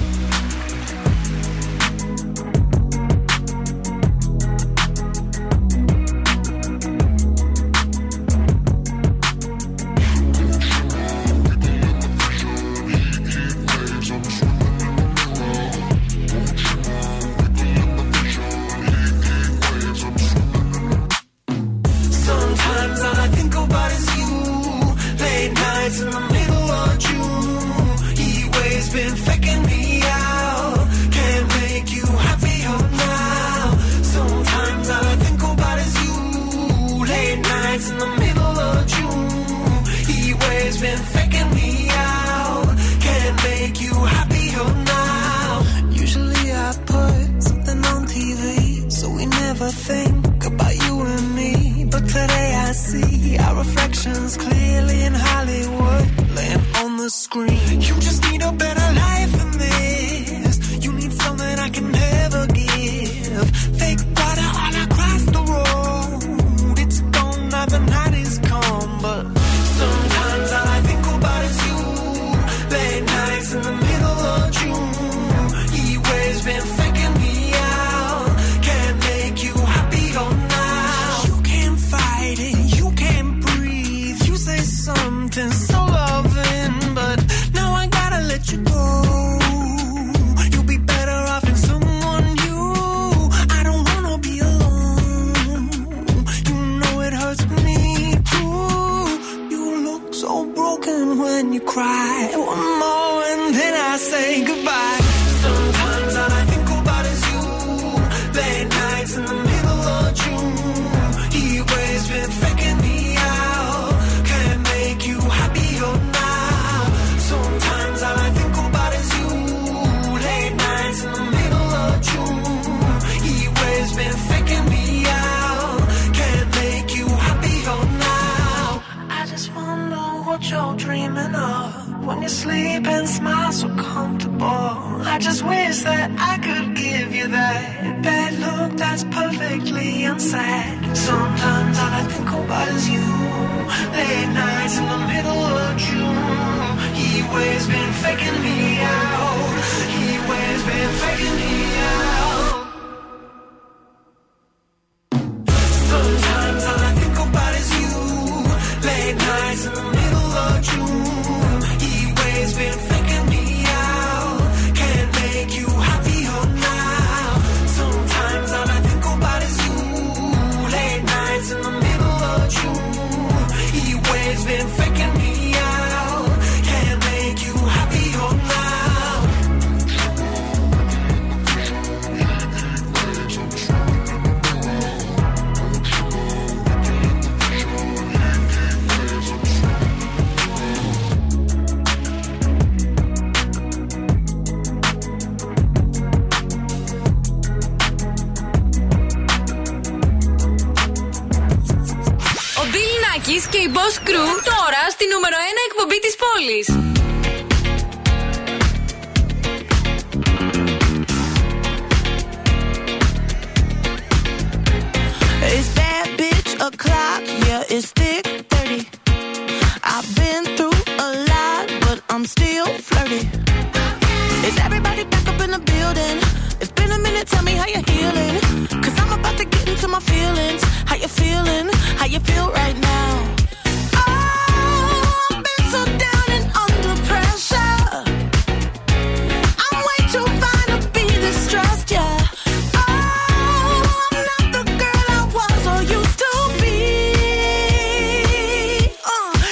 In the middle of June, he always been faking me out. the screen. You just need a better life than this. You need something I can never give. Fake water all across the road. It's gone now, the night is come. But sometimes all I think about is you. Late nights in the middle of June. He waves been faking me out. Can't make you happy or now. You can't fight it, you can't breathe. You say something so loving, but now I gotta let you go. You'll be better off in someone new. I don't wanna be alone. You know it hurts me too. You look so broken when you cry. One more and then I say goodbye. Sometimes all I think about is you. Late nights in the middle of June. He always been faking me out. Can't make you happier now. Sometimes all I think about is you. Late nights in the middle of June. He always been faking me out. Can't make you happier now. I just wonder what you're dreaming of. When you sleep and smile so comfortable. I just wish that I could give you that bad look that's perfectly unsaid. Sometimes all I think about is you. Late nights in the middle of June. He always been faking me out. He always been faking me out. Sometimes all I think about is you. Late nights in the middle of June. It's been faking me out. Can't make you happier now. Sometimes all I think about is you. Late nights in the middle of June. He always been faking me out. Can't make you happier now. Και η Boss Crew τώρα στη νούμερο 1 εκπομπή της πόλης. It's that bitch o'clock, yeah, it's thick 30. I've been through a lot, but I'm still flirty. Is everybody back up in the building? It's been a minute, tell me how you're healing. Cause I'm about to get into my feelings. How you feeling? How you feel right now? I've been so down and under pressure. I'm way too fine to be this stressed, yeah. Oh, I'm not the girl I was or used to be.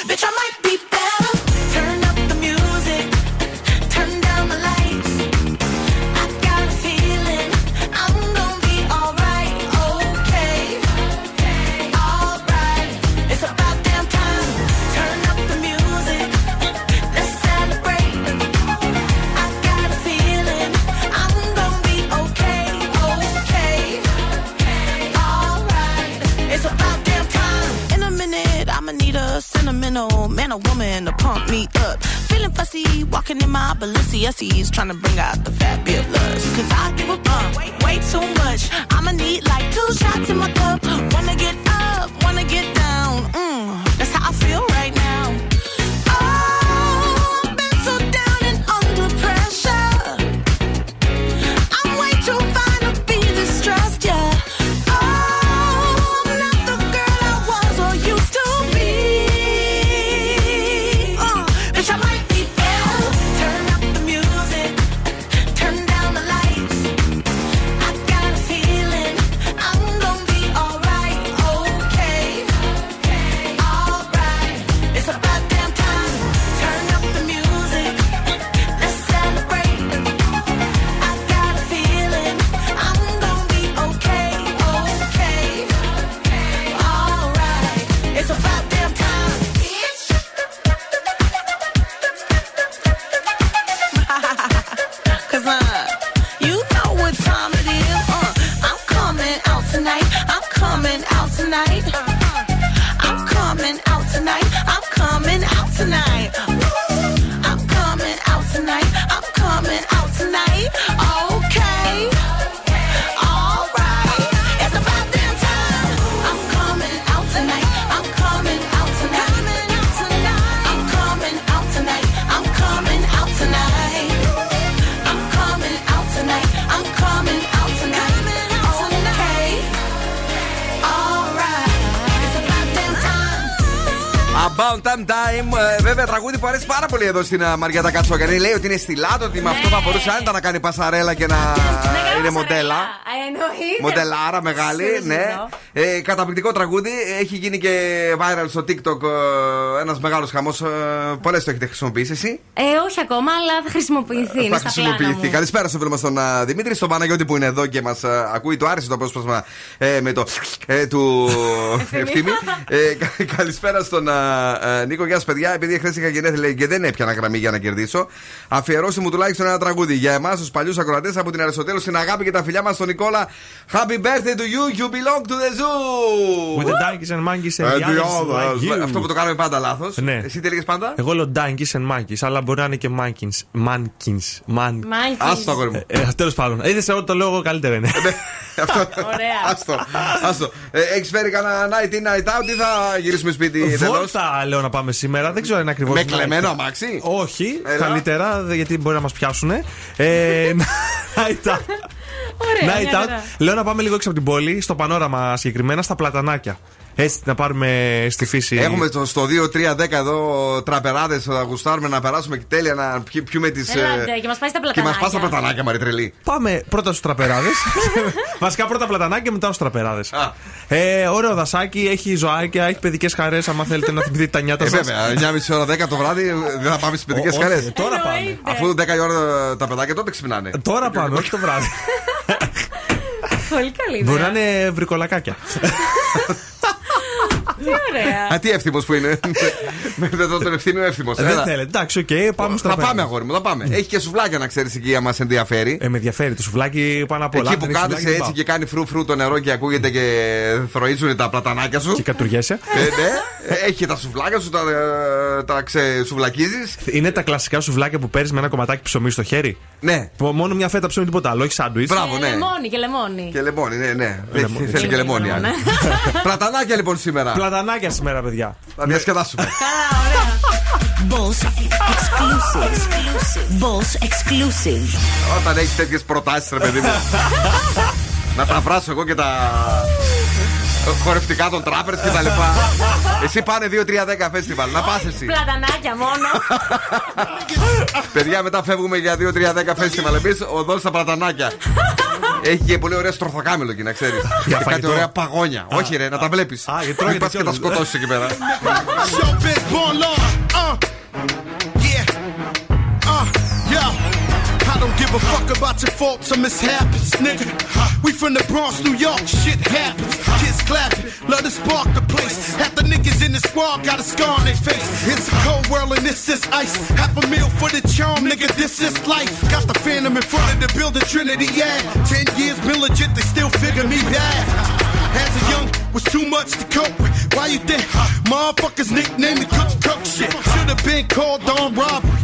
Bitch, I might be better. Turn up the music, turn down the lights. I got a feeling I'm gonna be alright, okay, alright. It's about damn time. Turn up the music, let's celebrate. I got a feeling I'm gonna be okay, okay, alright. It's about damn time. In a minute, I'ma need a sentimental man or woman to pump me up. Feeling fussy, walking in my Balenciennes, trying to bring out the fabulous. Cause I give a fuck, way too much. I'ma need like 2 shots in my cup. Wanna get up, wanna get down. That's how I feel right now. Oh, I've been so down and under pressure. I'm way too fine to be this stressed, yeah. Oh, I'm not the girl I was or used to be. Bitch, I might be ill. Turn up the music, turn down the lights. I got a feeling I'm gonna be alright, okay, alright. Time Time. Βέβαια, τραγούδι που αρέσει πάρα πολύ εδώ στην Μαριέτα Κατσόγιαννη. Λέει ότι είναι στιλάτο, ότι με αυτό θα μπορούσε άνετα να κάνει πασαρέλα και να είναι μοντέλα. Εννοείται. Μοντελάρα μεγάλη, ναι. Καταπληκτικό τραγούδι. Έχει γίνει και viral στο TikTok. Ένας μεγάλος χαμός. Πολλές το έχετε χρησιμοποιήσει εσύ. Όχι ακόμα, αλλά θα χρησιμοποιηθεί. Θα χρησιμοποιηθεί. Καλησπέρα στο φίλο μας τον Δημήτρη Στοβάναγιώτη που είναι εδώ και μας ακούει. Του άρεσε το απόσπασμα με το του Ευθύμη. Καλησπέρα στον Νίκο. Γεια σας, παιδιά. Επειδή χθες είχα γενέθλια και δεν έπιανα γραμμή για να κερδίσω, αφιερώστε μου τουλάχιστον ένα τραγούδι για εμάς, τους παλιούς ακροατές από την Αριστοτέλη, στην αγάπη και τα φιλιά μας στον Νικόλα. Happy birthday to you, you belong to the zoo! With the donkeys and monkeys and the others. Αυτό που το κάνουμε πάντα λάθος. Εσύ τι λέγες πάντα? Εγώ λέω donkeys and monkeys, αλλά μπορεί να είναι και monkeys. Άστο, αγόρι μου. Τέλος πάντων. Είδες, εγώ το λέω εγώ καλύτερα είναι. Ωραία. Άστο. Έχεις φέρει κανένα night in, night out ή θα γυρίσουμε σπίτι? Βόλτα λέω να πάμε σήμερα. Δεν ξέρω αν είναι ακριβώς. Με κλεμμένο αμάξι? Όχι. Καλύτερα, γιατί μπορεί να μας πιάσουν. Night out. Night out. Λέω να πάμε λίγο έξω από την πόλη, στο Πανόραμα συγκεκριμένα, στα Πλατανάκια. Έτσι να πάρουμε στη φύση. Έχουμε στο 2-3-10 εδώ τραπεράδες που θα γουστάρουμε να περάσουμε και τέλεια να πιούμε τις. Και μας πάει στα Πλατανάκια. Και μας πάει στα Πλατανάκια, Μαριτρελή. Πάμε πρώτα στους τραπεράδες. Βασικά πρώτα Πλατανάκια, μετά στους τραπεράδες. Ωραίο δασάκι, έχει ζωάκια, έχει παιδικές χαρές. Αν θέλετε να θυμηθείτε τα νιάτα σας. Βέβαια, 9.30 ώρα 10 το βράδυ δεν θα πάμε στις παιδικές χαρές. Τώρα πάμε. Αφού 10 η ώρα τα παιδάκια τότε ξυπνάνε. Τώρα πάμε, όχι το βράδυ. Πολύ καλή. Μπορεί να είναι βρικολακάκια. Τι ωραία. Α, τι εύθυμος που είναι. Με τον Ευθύμιο εύθυμος. Δεν θέλετε. Εντάξει, οκ, πάμε στο. Θα πάμε, αγόρι μου, θα πάμε. Έχει και σουβλάκια να ξέρεις εκεί, αν μας ενδιαφέρει. Με ενδιαφέρει το σουβλάκι πάνω απ' όλα. Εκεί που κάθεσαι έτσι και κάνει φρου-φρου το νερό και ακούγεται και θροίζουν τα πλατανάκια σου. Και κατουργέσαι. Ναι, έχει τα σουβλάκια σου, τα ξεσουβλακίζεις. Είναι τα κλασικά σουβλάκια που παίρνεις με ένα κομματάκι ψωμί στο χέρι. Ναι. Μόνο μια φέτα ψωμί, τίποτα άλλο, όχι σάντουιτς. Μπράβο, ναι. Και λεμόνι. Και λεμόνι, ναι. Θέλει και λεμόνι. Πλατανάκια λοιπόν σήμερα. Πλατανάκια σήμερα, παιδιά. Θα διασκεδάσουμε. Καλά, ωραία. Boss Exclusive. Boss Exclusive. Όταν έχεις τέτοιες προτάσεις, ρε παιδί μου. Να τα βράσω εγώ και τα χορευτικά των τράπερς και τα λοιπά. Εσύ πάνε 2-3-10 φεστιβάλ. Να πας εσύ. Πλατανάκια μόνο. Παιδιά, μετά φεύγουμε για 2-3-10 φεστιβάλ. Εμείς οδόν στα πλατανάκια. Έχει και πολύ ωραία στροφοκάμιλο εκεί, να ξέρεις. Για κάτι ωραία παγόνια. Όχι, ρε, να τα βλέπεις. Μην πας και τα σκοτώσεις εκεί πέρα. I don't give a fuck about your faults or mishaps, nigga. We from the Bronx, New York, shit happens. Kids clapping, love to spark the place. Half the niggas in the squad got a scar on their face. It's a cold world and this is ice. Half a meal for the charm, nigga, this is life. Got the Phantom in front of the building, Trinity, yeah. 10 years been legit, they still figure me bad. As a young, was too much to cope with. Why you think motherfuckers nicknamed me cook shit? Should've been called on robbery,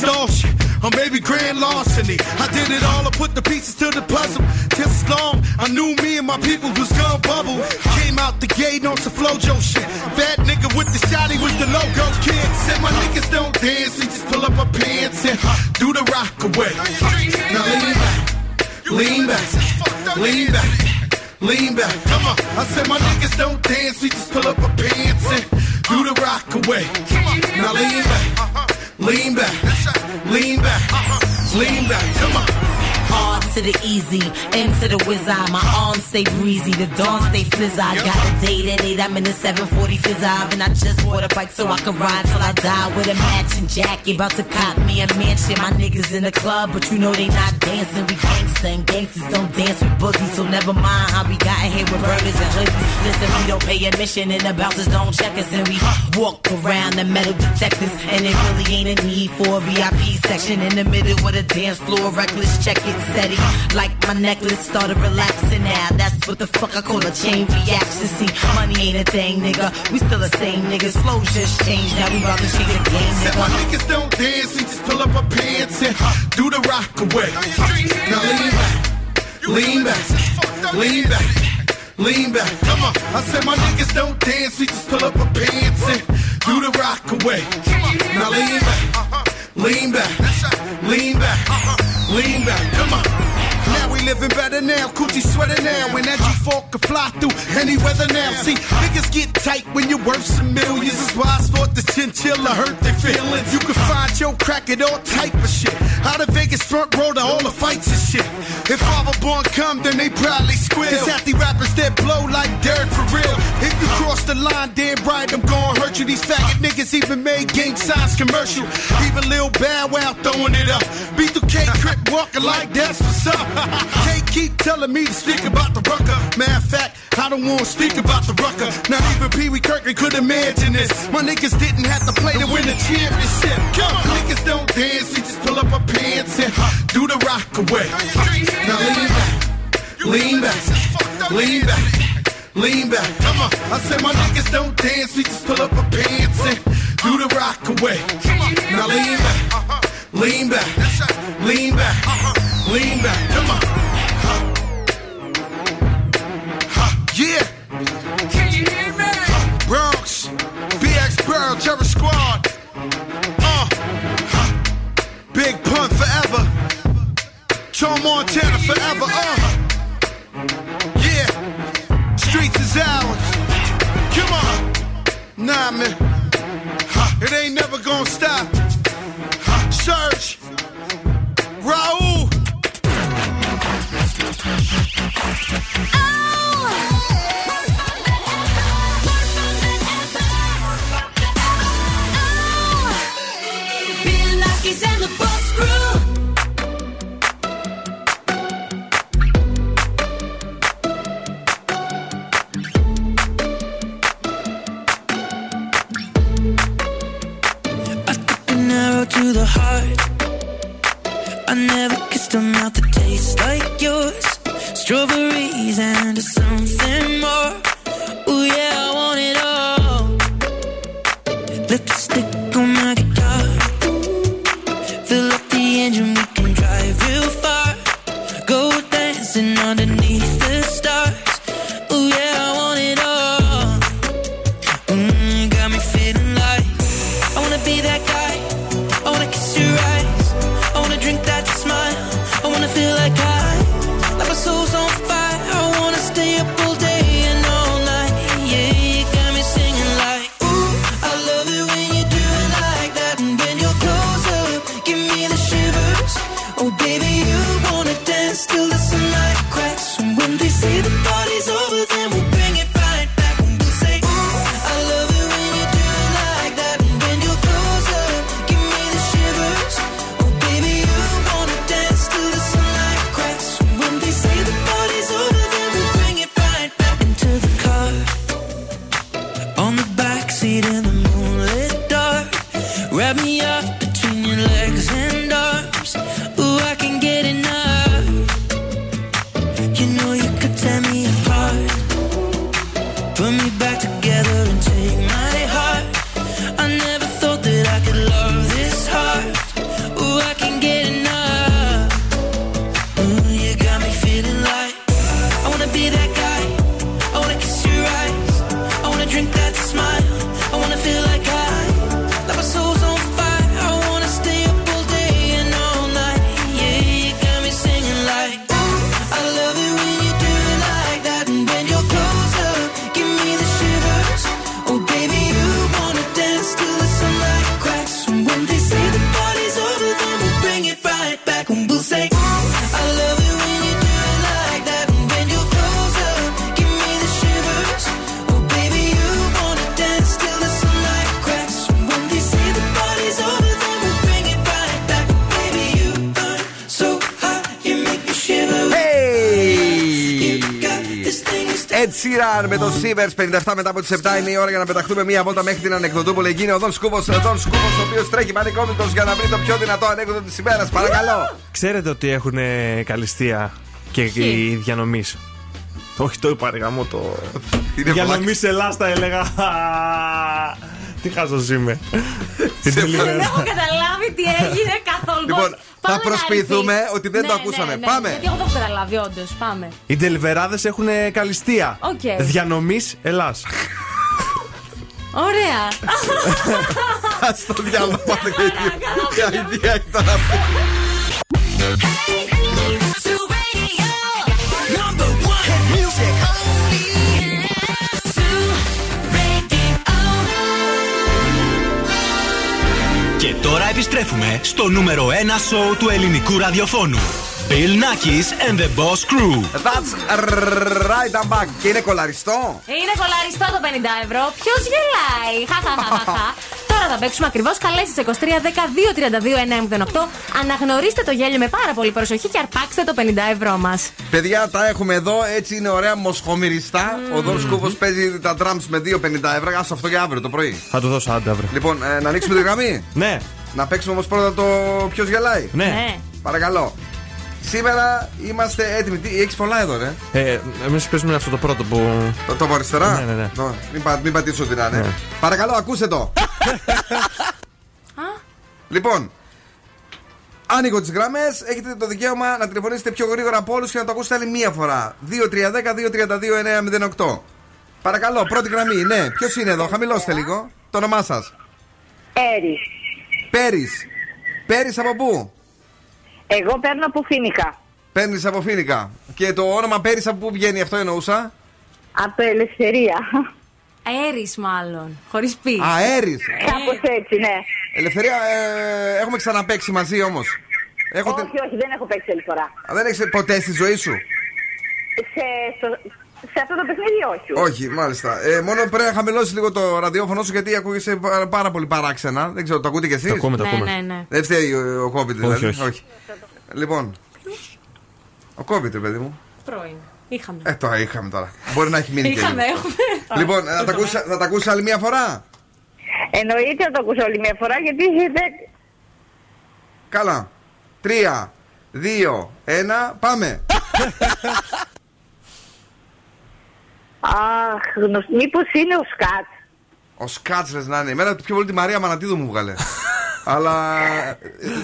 stall shit, or maybe grand larceny. I did it all, I put the pieces to the puzzle. Till as long, I knew me and my people was gun bubble. Came out the gate on some flojo shit. Bad nigga with the shotty was the logo kid. Said my niggas don't dance, they just pull up my pants and do the rock away. Now lean back, lean back, lean back. Lean back, come on. I said my niggas don't dance, we just pull up our pants and do the rock away. Now lean back, lean back, lean back, lean back, come on. Hard to the easy, into the whiz-eye. My arms stay breezy, the dawn stay fizz. I got a date at 8, I'm in the 740 fizz. And I just bought a bike so I can ride till I die. With a matching jacket, about to cop me a mansion. My niggas in the club, but you know they not dancing. We gangsta and gangsters don't dance with boogies. So never mind how we got in here with burgers and hoodies. Listen, we don't pay admission and the bouncers don't check us. And we walk around the metal detectors. And it really ain't a need for a VIP section. In the middle with a dance floor, reckless check it. Steady, like my necklace started relaxing now. That's what the fuck I call a chain reaction. See, money ain't a thing, nigga. We still the same, nigga. Slow just change. Now we about to change the game, nigga. Said my niggas don't dance. We just pull up our pants and do the rock away. Now lean back, lean back, lean back, lean back. Come on. I said my niggas don't dance. We just pull up our pants and do the rock away. Now lean back, lean back, lean back. Lean back, come on. Now we living better now, coochie sweater now, and as you fork can fly through any weather now. See, niggas get tight when you're worth some millions. That's why I sport the chinchilla, hurt their feelings. You can find your crack at all type of shit. Out of Vegas front row to all the fights and shit. If I were born come, then they probably squeal. Cause at the rappers that blow like dirt for real. If you cross the line, dead right, I'm gonna hurt you. These faggot niggas even made gang signs commercial. Even Lil Bow Wow throwing it up. B2K Crip walking like that's what's up. Can't keep telling me to speak about the rucker. Matter of fact, I don't wanna speak about the rucker. Not even Pee Wee Kirkland could imagine this. My niggas didn't have to play to win the championship. Niggas don't dance, they just pull up my pants and do the rock away. Now lean back, lean back, lean back, lean back. Come on, I said my niggas don't dance, we just pull up our pants and do the rock away. Now lean back, lean back, lean back, lean back. Come on, yeah. Can you hear me? Bronx, BX Burl, Terror Squad. Big Pun forever. Joe Montana forever. Yeah. Streets is ours. Come on. Nah, man. It ain't never gonna stop. Surge. Raul. Oh. He's in the Boss Crew. I took an arrow to the heart. I never kissed a mouth that tastes like yours. Strawberries and something more. Ooh yeah, I want it all. Lipstick on my guitar. Fill up the engine, we can drive real far. Go dancing underneath the stars. Ooh yeah, I want it all. Got me feeling like I wanna be that guy. I wanna kiss your eyes. I wanna drink that smile. I wanna feel like I, like my soul's on fire. I wanna stay up all day. Με το Sievers 57 μετά από τις 7 είναι η ώρα για να πεταχτούμε μία βόλτα μέχρι την Ανεκδοτούπολη. Εκείνη ο Δόν Σκούφο, ο οποίος τρέχει πανικόμητος για να βρει το πιο δυνατό ανέκδοτο της ημέρας. Παρακαλώ. Ξέρετε ότι έχουν καλυστία και οι διανομής. Όχι, το είπα, αργά μου το. Διανομής Ελλάς τα έλεγα. Τι χάζος είμαι. Δεν έχω καταλάβει τι έγινε καθόλου. Θα προσποιηθούμε ότι δεν το ακούσαμε. Ναι, πάμε! Γιατί εγώ δεν έχω καταλάβει, όντως. Πάμε. Οι τελιβεράδες έχουν καλυστία. Okay. Διανομής Ελλάς. Ωραία. Ας το διάλογο πάτε και η ιδέα ήταν αυτή. επιστρέφουμε στο νούμερο 1 show του ελληνικού ραδιοφώνου. Bill Nakis and the Boss Crew. That's right, I'm back. Και είναι κολαριστό. Είναι κολαριστό το 50€. Ποιος γελάει? Χαχαχαχα. Τώρα θα παίξουμε ακριβώς. Καλέστε 23 10 2 32 908. Αναγνωρίστε το γέλιο με πάρα πολύ προσοχή και αρπάξτε το 50€ μας. Παιδιά, τα έχουμε εδώ. Έτσι είναι ωραία μοσχομυριστά. Ο Δόν Σκούφο παίζει τα drums με 2 50€. Άσε αυτό για αύριο το πρωί. Θα το δώσω άντα αύριο. Λοιπόν, να ανοίξουμε τη γραμμή. Ναι. Να παίξουμε όμως πρώτα το ποιος γελάει. Ναι. Παρακαλώ. Σήμερα είμαστε έτοιμοι. Έχεις πολλά εδώ, ρε. Εμείς παίζουμε αυτό το πρώτο που. Το από αριστερά. Ναι. Μην πατήσω την άνε. Ναι. Παρακαλώ, ακούστε το. Λοιπόν, άνοιγω τις γραμμές. Έχετε το δικαίωμα να τηλεφωνήσετε πιο γρήγορα από όλους και να το ακούσετε άλλη μία φορά. 2-3-10-2-32-908. Παρακαλώ, πρώτη γραμμή. Ναι, ποιος είναι εδώ, χαμηλώστε λίγο. Το όνομά σας. Πέρις από πού? Εγώ παίρνω από Φοίνικα. Παίρνεις από Φοίνικα. Και το όνομα Πέρις από πού βγαίνει, αυτό εννοούσα? Από Ελευθερία. Αέρις μάλλον, χωρίς πι. Αέρις. Κάπως έτσι, ναι. Ελευθερία, έχουμε ξαναπαίξει μαζί όμως. Όχι, δεν έχω παίξει άλλη φορά. Δεν έχεις ποτέ στη ζωή σου? Σε αυτό το παιχνίδι όχι. Όχι, μάλιστα. Μόνο πρέπει να χαμηλώσεις λίγο το ραδιόφωνο σου, γιατί ακούγεσαι πάρα πολύ παράξενα. Δεν ξέρω, το ακούτε κι εσείς? Το ακούμε. Δεν φταίει ο COVID δηλαδή. Όχι. Λοιπόν. Ο COVID, παιδί μου. Πρώην. Είχαμε. Τώρα είχαμε τώρα. Μπορεί να έχει μείνει και λίγο. Λοιπόν, θα τα ακούσεις άλλη μια φορά? Εννοείται να το ακούσω άλλη μια φορά, γιατί Καλά. 3, 2, 1, πάμε. Μήπως είναι ο Σκάτς? Ο Σκάτς λες να είναι. Εμένα πιο πολύ τη Μαρία Μανατίδου μου βγάλε. Αλλά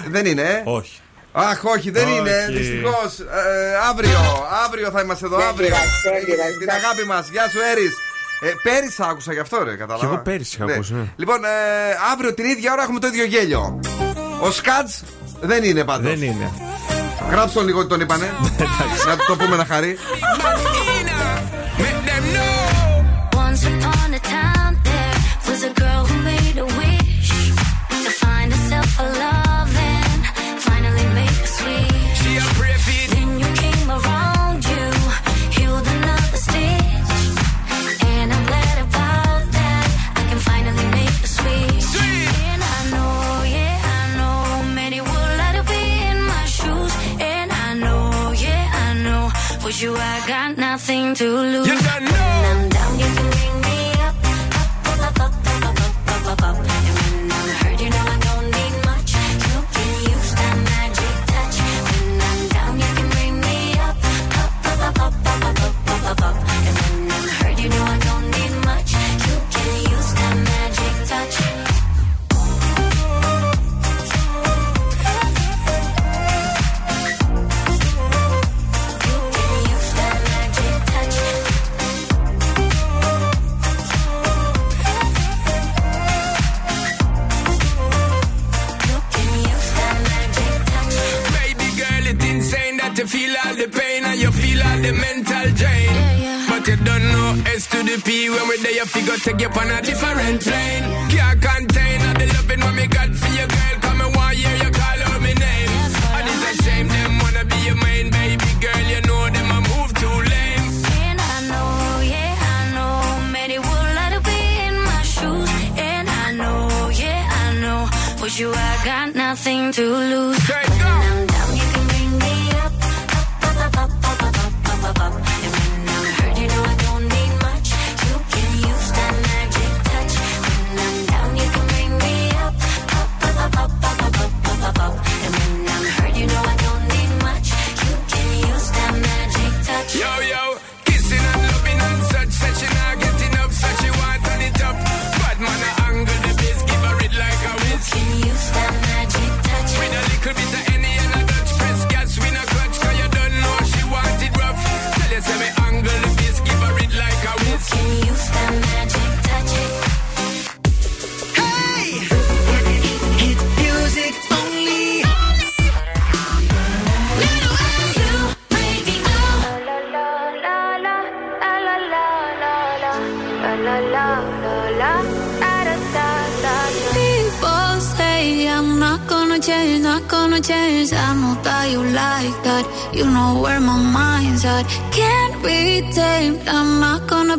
δεν είναι, Όχι. Αχ, όχι, δεν είναι. Δυστυχώς. Αύριο θα είμαστε εδώ. Αύριο. Την αγάπη μας. Γεια σου, Έρης. Πέρυσι άκουσα γι' αυτό, ρε, καταλάβα. Και εγώ πέρυσι άκουσα. Λοιπόν, αύριο την ίδια ώρα έχουμε το ίδιο γέλιο. Ο Σκάτς δεν είναι πάντως. Δεν είναι. Γράψτε λίγο ότι τον είπανε. Να το πούμε να χαρεί. Once upon a time, there was a girl who made a wish to find herself a love and finally make a switch. She a privy. Then you came around, you healed another stitch, and I'm glad about that. I can finally make a switch. And I know, many would like to be in my shoes. And I know, with you I got nothing to lose. You got no. When we there, you figure take you on a different plane. Can't contain all the loving what me got for your girl. Come and one year you call out my name. And it's a shame them wanna be your main baby girl. You know them I move too lame. And I know, many would like to be in my shoes. And I know, with you I got nothing to lose. Hey, go. When I'm down, you can bring me up, up, up, up, up, up, up, up, up. And when I'm hurt, you know I don't need. Up, up, up, up, up, up, up, chance. I know that you like that. You know where my mind's at. Can't be tamed. I'm not gonna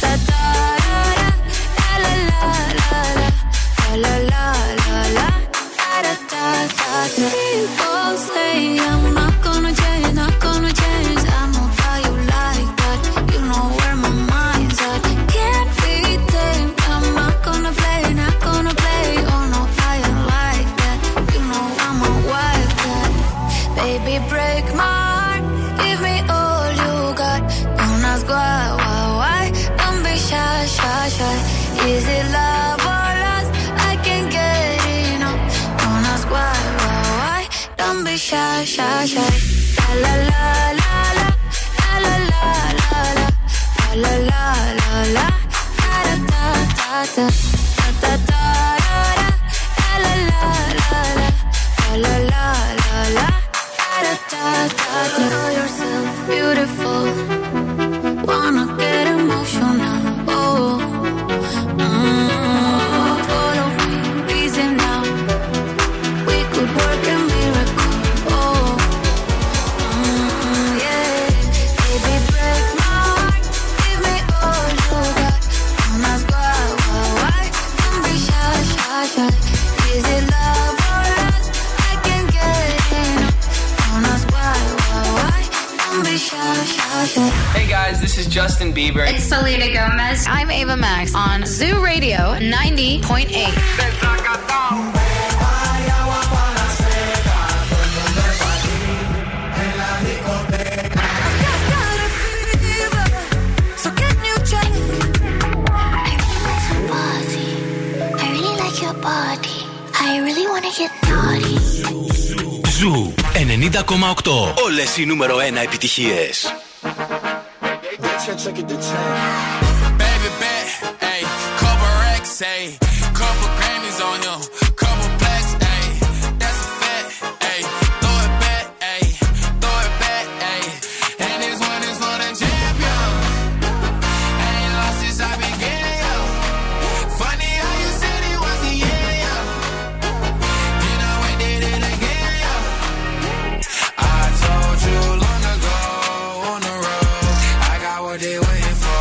da da, la la la la, la la la la, da da da da. People say I'm not gonna change, not gonna change. I know how you like that. You know where my mind's at. Can't be tamed. I'm not gonna play, not gonna play. Oh no. Baby, break my heart. Give me all you got. Don't ask why. Don't be shy. Is it love or lust? I can't get enough. Don't ask why. Don't be shy. La la la la, la la la la, la la la la, da da da da, da da da, la la la la, la la la la. Call yourself beautiful. Wanna get emotional. Oh, follow me, easy now. We could work a miracle. Oh, yeah. Baby, break my heart. Give me all you got. Don't ask why. Don't be shy. Is it love? Hey guys, this is Justin Bieber. It's Selena Gomez. I'm Ava Max on Zoo Radio 90.8. So can you check? I want some body. I really like your body. I really want to get naughty. Zoo 90,8. Όλες οι νούμερο 1 επιτυχίες. Check it to check. Baby bet, ayy, couple racks, ayy, couple Grammys on him, couple blacks, ayy, that's a fact, ayy, throw it back, ayy, and this one is for the champion. I ain't lost since I began, yo. Funny how you said it was the year, yo. You know I did it again, yo. I told you long ago on the road. What they waiting for?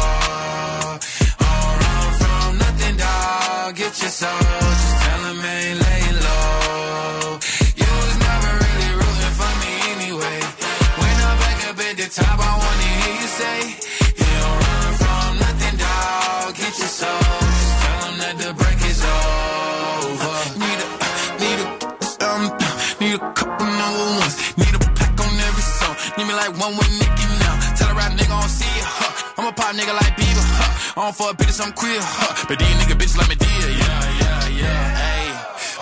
All run from nothing, dog. Get your soul. Just tell them I ain't laying low. You was never really rooting for me anyway. When I'm back up at the top, I wanna hear you say, you don't run from nothing, dog. Get your soul. Just tell them that the break is over. Need a couple number ones. Need a pack on every song. Need me like one with Nicky now. Tell a rap nigga I don't see you. I'm a pop nigga like Bieber, huh? I don't fuck bitches, I'm queer, huh? But these nigga bitches like me dear, yeah. Ayy,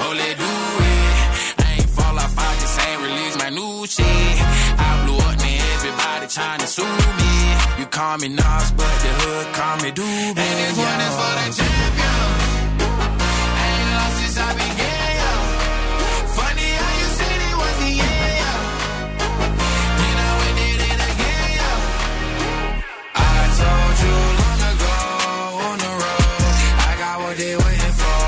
oh, let's do it. I ain't fall off, I just ain't release my new shit. I blew up, man, everybody tryna sue me. You call me Nas, but the hood call me Doobie. And this one is for the champion. I ain't lost since I began, yo. Funny how you said it was the end, yo. You know we did it again, yo. Told you long ago on the road, I got what they waiting for.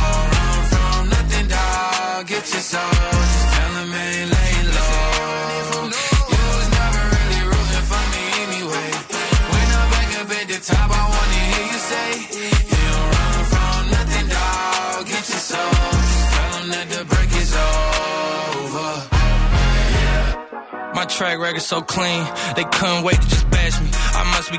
All run from nothing, dog. Get your soul. Just tell them I ain't laying low. You was never really rooting for me anyway. When I'm back up at the top, I wanna hear you say, you don't run from nothing, dog. Get your soul. Just tell them that the break is over. Yeah. My track record so clean, they couldn't wait to just bash me. I must be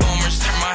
boomers. Turn my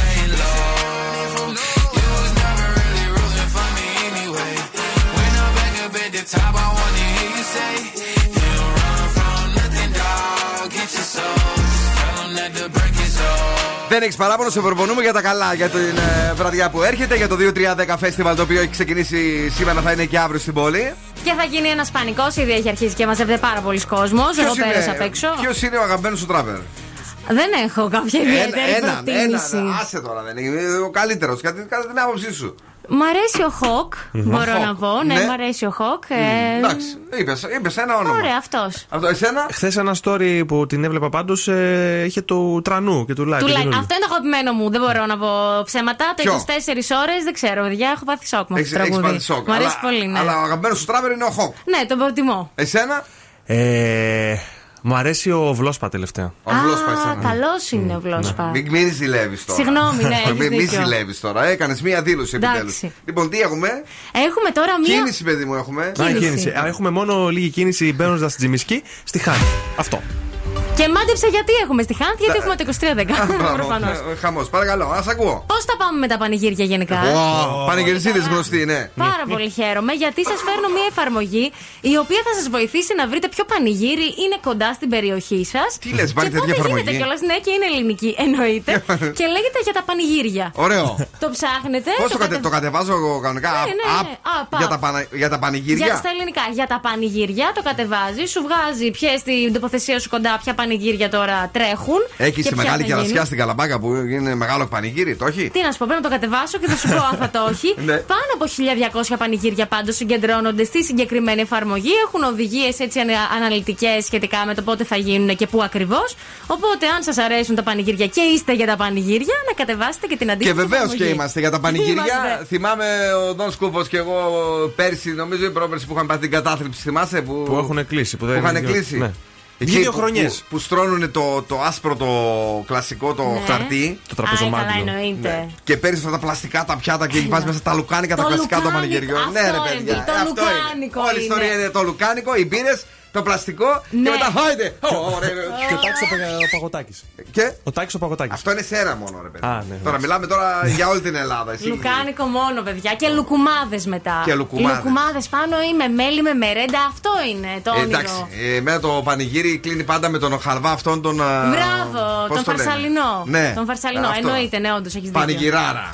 laying low. You was never really rooting for me anyway. When I'm back up at the top, I wanna hear you say. Δεν έχεις παράπονο, σε προπονούμε για τα καλά για την βραδιά που έρχεται, για το 2-3-10 φεστιβάλ, το οποίο έχει ξεκινήσει σήμερα, θα είναι και αύριο στην πόλη. Και θα γίνει ένας πανικός, ήδη έχει αρχίσει και μαζεύεται πάρα πολλοί κόσμος. Εγώ πέρασα απ' έξω. Ποιος είναι ο αγαπημένος σου τράβερ? Δεν έχω κάποια ιδιαίτερη προτίμηση. Άσε τώρα, δεν είναι ο καλύτερος, κατά την άποψή σου. Μ' αρέσει ο Χοκ, μπορώ να πω. Ναι, ναι, μ' αρέσει ο Χοκ. Εντάξει, είπες ένα όνομα. Ωραία, αυτό. Εσένα. Χθες ένα story που την έβλεπα πάντως, είχε του Τρανού και του Λάκη. Αυτό είναι το αγαπημένο μου, δεν μπορώ να πω ψέματα. Το 24 ώρες, δεν ξέρω, παιδιά, έχω πάθει σοκ με αυτό το τραγούδι. Έχεις πάθει σοκ. Μ' αρέσει πολύ, ναι. Αλλά ο αγαπημένος σου τράβερ είναι ο Χοκ. Ναι, τον προτιμώ. Εσένα. Μου αρέσει ο Βλόσπα τελευταία. Ο Βλόσπα. Καλός είναι ο Βλόσπα. Μην ζηλεύεις τώρα. Συγγνώμη, ναι. Μην ζηλεύεις τώρα. Έκανες μία δήλωση επιτέλους. Λοιπόν, τι έχουμε? Έχουμε τώρα μία. Κίνηση, παιδί μου, έχουμε. Έχουμε μόνο λίγη κίνηση μπαίνοντας στη Τζιμισκή, στη Χάνθη. Αυτό. Και μάντεψα γιατί έχουμε στη Χάνθη, γιατί έχουμε το 23-10. Προφανώς. Χαμός, παρακαλώ, ας ακούω. Πώς τα πάμε με τα πανηγύρια γενικά? Πανηγυρισίδες γνωστοί, ναι. Πάρα πολύ χαίρομαι, γιατί σας φέρνω μια εφαρμογή η οποία θα σας βοηθήσει να βρείτε ποιο πανηγύρι είναι κοντά στην περιοχή σας. Τι λες, πάρε τέτοια εφαρμογή? Γίνεται κιόλας, ναι, και είναι ελληνική, εννοείται. Και λέγεται για τα πανηγύρια. Ωραίο. Το ψάχνετε. Πώς το κατεβάζω εγώ κανονικά? Για τα πανηγύρια. Για στα ελληνικά. Για τα πανηγύρια το κατεβάζει, σου βγάζει ποια στην τοποθεσία σου κοντά, ποια πανηγύρια τώρα τρέχουν. Έχει τη μεγάλη κερασιά στην Καλαμπάκα που είναι μεγάλο πανηγύρι, το έχει. Τι να σου πω, πρέπει να το κατεβάσω και θα σου πω αν θα το έχει. Πάνω από 1200 πανηγύρια πάντως συγκεντρώνονται στη συγκεκριμένη εφαρμογή. Έχουν οδηγίες έτσι αναλυτικές σχετικά με το πότε θα γίνουν και πού ακριβώς. Οπότε, αν σας αρέσουν τα πανηγύρια και είστε για τα πανηγύρια, να κατεβάσετε και την αντίστοιχη. Και βεβαίως και είμαστε για τα πανηγύρια. Θυμάμαι ο Δόν Σκούφο και εγώ πέρσι, νομίζω η πρόπερση που είχαν πάθει την κατάθλιψη. Θυμάσαι που έχουν κλείσει. Δύο χρονιές. Που στρώνουν το άσπρο, το κλασικό, το χαρτί. Το τραπεζομάντιλο. Ναι. Και παίρνει αυτά τα πλαστικά τα πιάτα και βάζει μέσα τα λουκάνικα, τα κλασικά των πανηγυριών. Ναι, ρε παιδιά. Αυτό είναι. Όλη η ιστορία είναι το λουκάνικο, οι μπύρες, το πλαστικό και μετά χάιντε. Και ο Τάκης ο Παγωτάκης. Ο Τάκης ο Παγωτάκης. Αυτό είναι σέρα μόνο, ρε παιδιά. Τώρα μιλάμε για όλη την Ελλάδα. Λουκάνικο μόνο, παιδιά. Και λουκουμάδες μετά. Και λουκουμάδες πάνω ή με μέλι με μερέντα. Αυτό είναι το όνειρο. Εντάξει. Εμένα το πανηγύρι κλείνει πάντα με τον χαλβά αυτόν τον. Μπράβο, τον Φαρσαλινό. Τον Φαρσαλινό, εννοείται, ναι, όντως έχει δίκιο. Πανηγυράρα.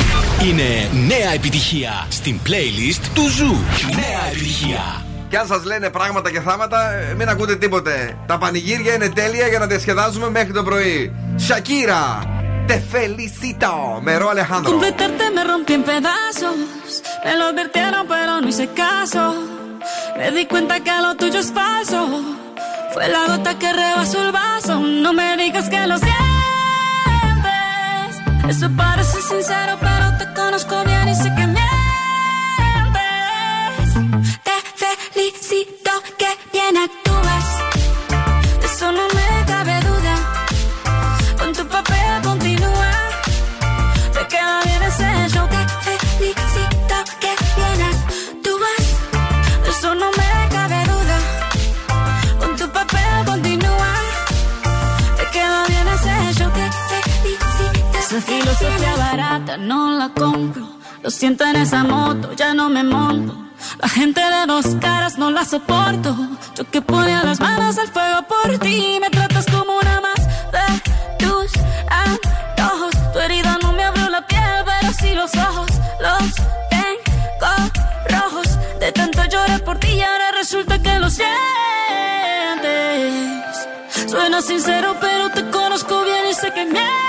Είναι νέα επιτυχία στην playlist του Zoo. Νέα επιτυχία. Και αν σας λένε πράγματα και θάματα, μην ακούτε τίποτε. Τα πανηγύρια είναι τέλεια για να διασκεδάζουμε μέχρι το πρωί. Shakira, te felicito, με Ρο Αλεχάνδρο. Con veterte me rompí en pedazos, me lo advirtieron pero no hice caso. Me di cuenta que lo tuyo es falso, fue la gota que rebasó el vaso. No me digas que lo sientes, eso parece sincero pero te conozco bien y sé que mientes. Felicito que bien actúas, de eso no me cabe duda. Con tu papel continúa, te queda bien ese show. Te felicito que bien actúas, de eso no me cabe duda. Con tu papel continúa, te queda bien ese show. Te felicito. Esa filosofía barata no la compro. Lo siento en esa moto, ya no me monto. La gente de dos caras no la soporto. Yo que ponía las manos al fuego por ti. Me tratas como una más de tus antojos. Tu herida no me abrió la piel, pero sí los ojos. Los tengo rojos. De tanto lloré por ti y ahora resulta que lo sientes. Suena sincero pero te conozco bien y sé que mientes.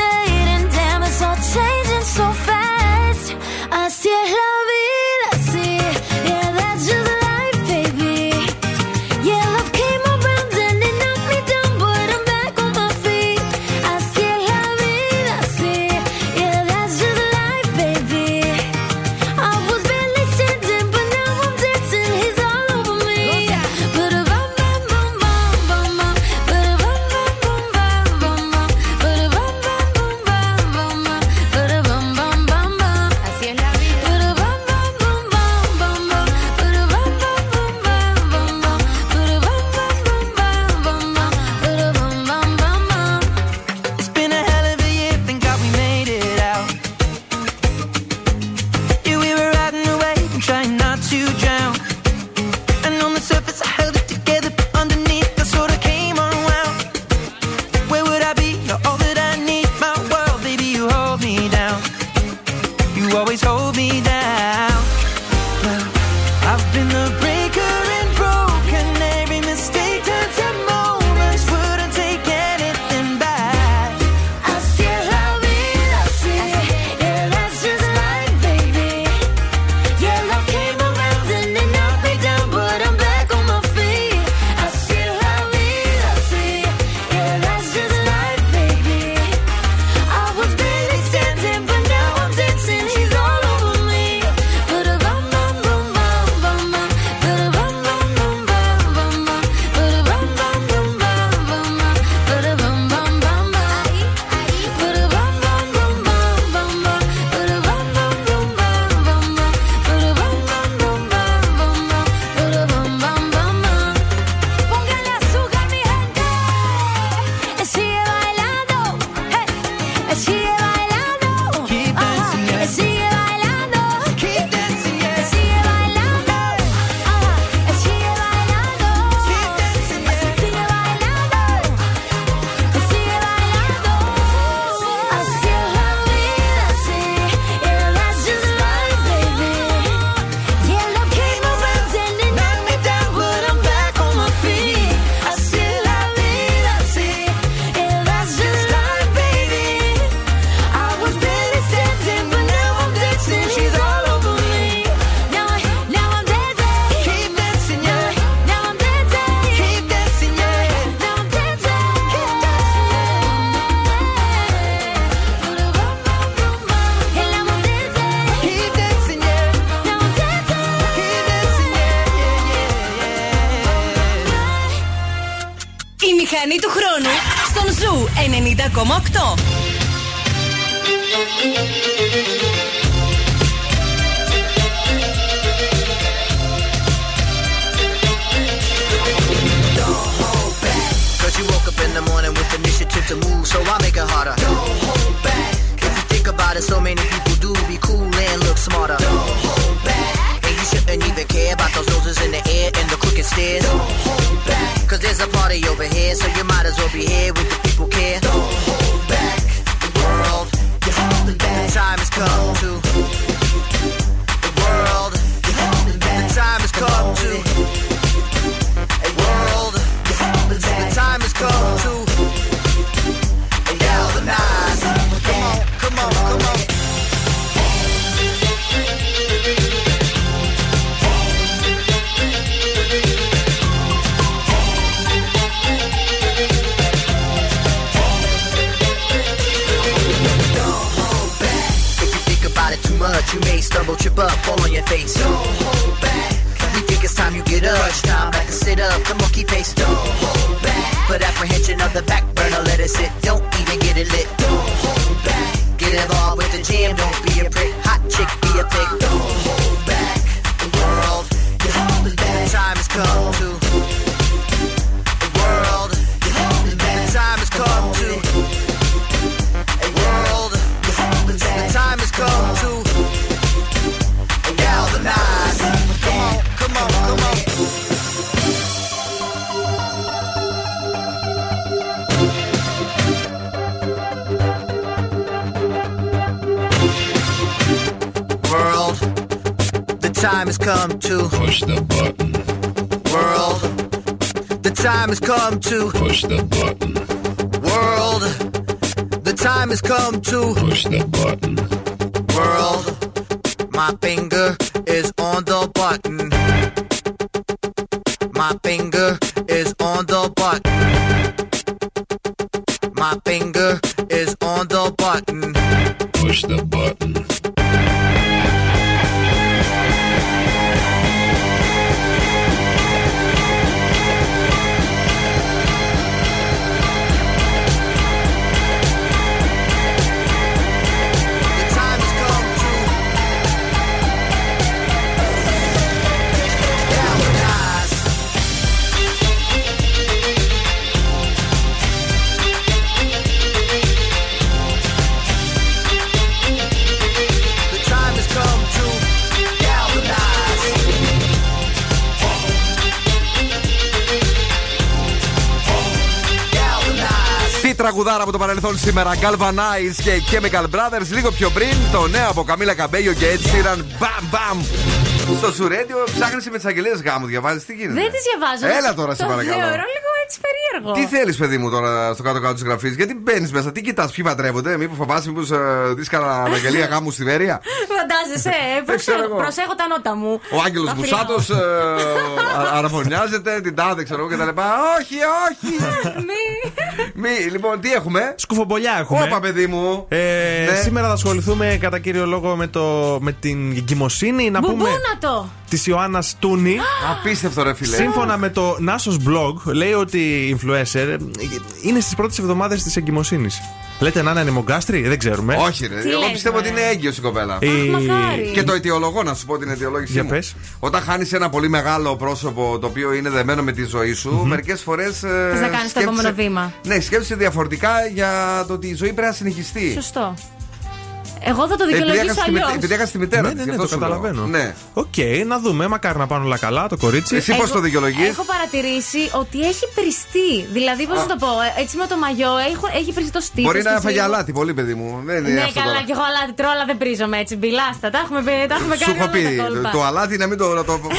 dating. Damn, it's all changing so fast. Así es la vida, sí. Yeah, that's just life, baby. Yeah, love came around and it knocked me down, but I'm back on my feet. Don't hold back. Cause there's a party over here, so you might as well be here with the people care. Don't hold you may stumble, trip up, fall on your face. Don't hold back. We think it's time you get up. Crunch time, back and sit up. The monkey face. Don't hold back. Put apprehension on the back burner, let it sit. Don't even get it lit. Don't hold back. Get involved with the jam. Don't be a prick. Hot chick, be a pig. Don't hold back. The world is holding back. The time has come to. The world is holding back. The time has come to. A world is holding back. The time has come to. And now the night. Come on, come on, come on. World, the time has come to. Push the button. World, the time has come to. Push the button. World, the time has come to. Push the button. World, my finger is on the button. My finger is on the button. My finger is on the button. Push the button. Τραγουδάρα από το παρελθόν σήμερα, Galvanize και Chemical Brothers. Λίγο πιο πριν, το νέο από Καμίλα Καμπέγιο και Ed Sheeran. Μπαμ, μπαμ. Στο Σουρέντιο ψάχνεσαι με τις αγγελίες γάμου, διαβάζεις, τι γίνεται. Δεν τις διαβάζω. Έλα τώρα, σε παρακαλώ. Θεωρώ λίγο έτσι περίεργο. Τι θέλεις, παιδί μου, τώρα στο κάτω-κάτω της γραφής, γιατί μπαίνεις μέσα, τι κοιτάς, ποιοι παντρεύονται, μήπως φοβάσαι, μήπως δεις κανένα αγγελία γάμου στη Βέρεια. Φαντάζεσαι, προσέχω τα νότα μου. Ο Άγγελος Μπουσάτος αραβωνιάζεται, την τάδε, ξέρω εγώ κτλ. Όχι, όχι. Λοιπόν, τι έχουμε. Σκουφομπολιά έχουμε. Όπα, παιδί μου. Ναι. Σήμερα θα ασχοληθούμε κατά κύριο λόγο με την εγκυμοσύνη. Να πούμε. Μπουμπούνατο! Της Ιωάννας Στρούνη. Απίστευτο, ρε φίλε. Σύμφωνα με το Nasos Blog, λέει ότι η influencer είναι στις πρώτες εβδομάδες της εγκυμοσύνης. Λέτε να είναι ανεμογκάστρι, δεν ξέρουμε. Όχι, ρε. Εγώ πιστεύω ότι είναι έγκυος η κοπέλα. Και το αιτιολογώ, να σου πω την αιτιολόγηση. Για πες. Όταν χάνεις ένα πολύ μεγάλο πρόσωπο το οποίο είναι δεμένο με τη ζωή σου, μερικές φορές. Θες να κάνεις το επόμενο βήμα. Ναι, σκέψου διαφορετικά για το ότι η ζωή πρέπει να συνεχιστεί. Σωστό. Εγώ θα το δικαιολογήσω αλλιώς. Επειδή έχασε τη μητέρα της. Ναι, το καταλαβαίνω. Ναι. Οκ, να δούμε. Μακάρι να πάνε όλα καλά, το κορίτσι. Εσύ πώς το δικαιολογείς? Έχω παρατηρήσει ότι έχει πριστεί. Δηλαδή, πώς να το πω, έτσι με το μαγιό έχει πριστεί το στήθος. Μπορεί να φάγει αλάτι, πολύ παιδί μου. Ναι, καλά, και εγώ αλάτι τρώω, αλλά δεν πρίζομαι έτσι. Μπιλάστα, τα έχουμε κάνει. Σου πει το αλάτι να μην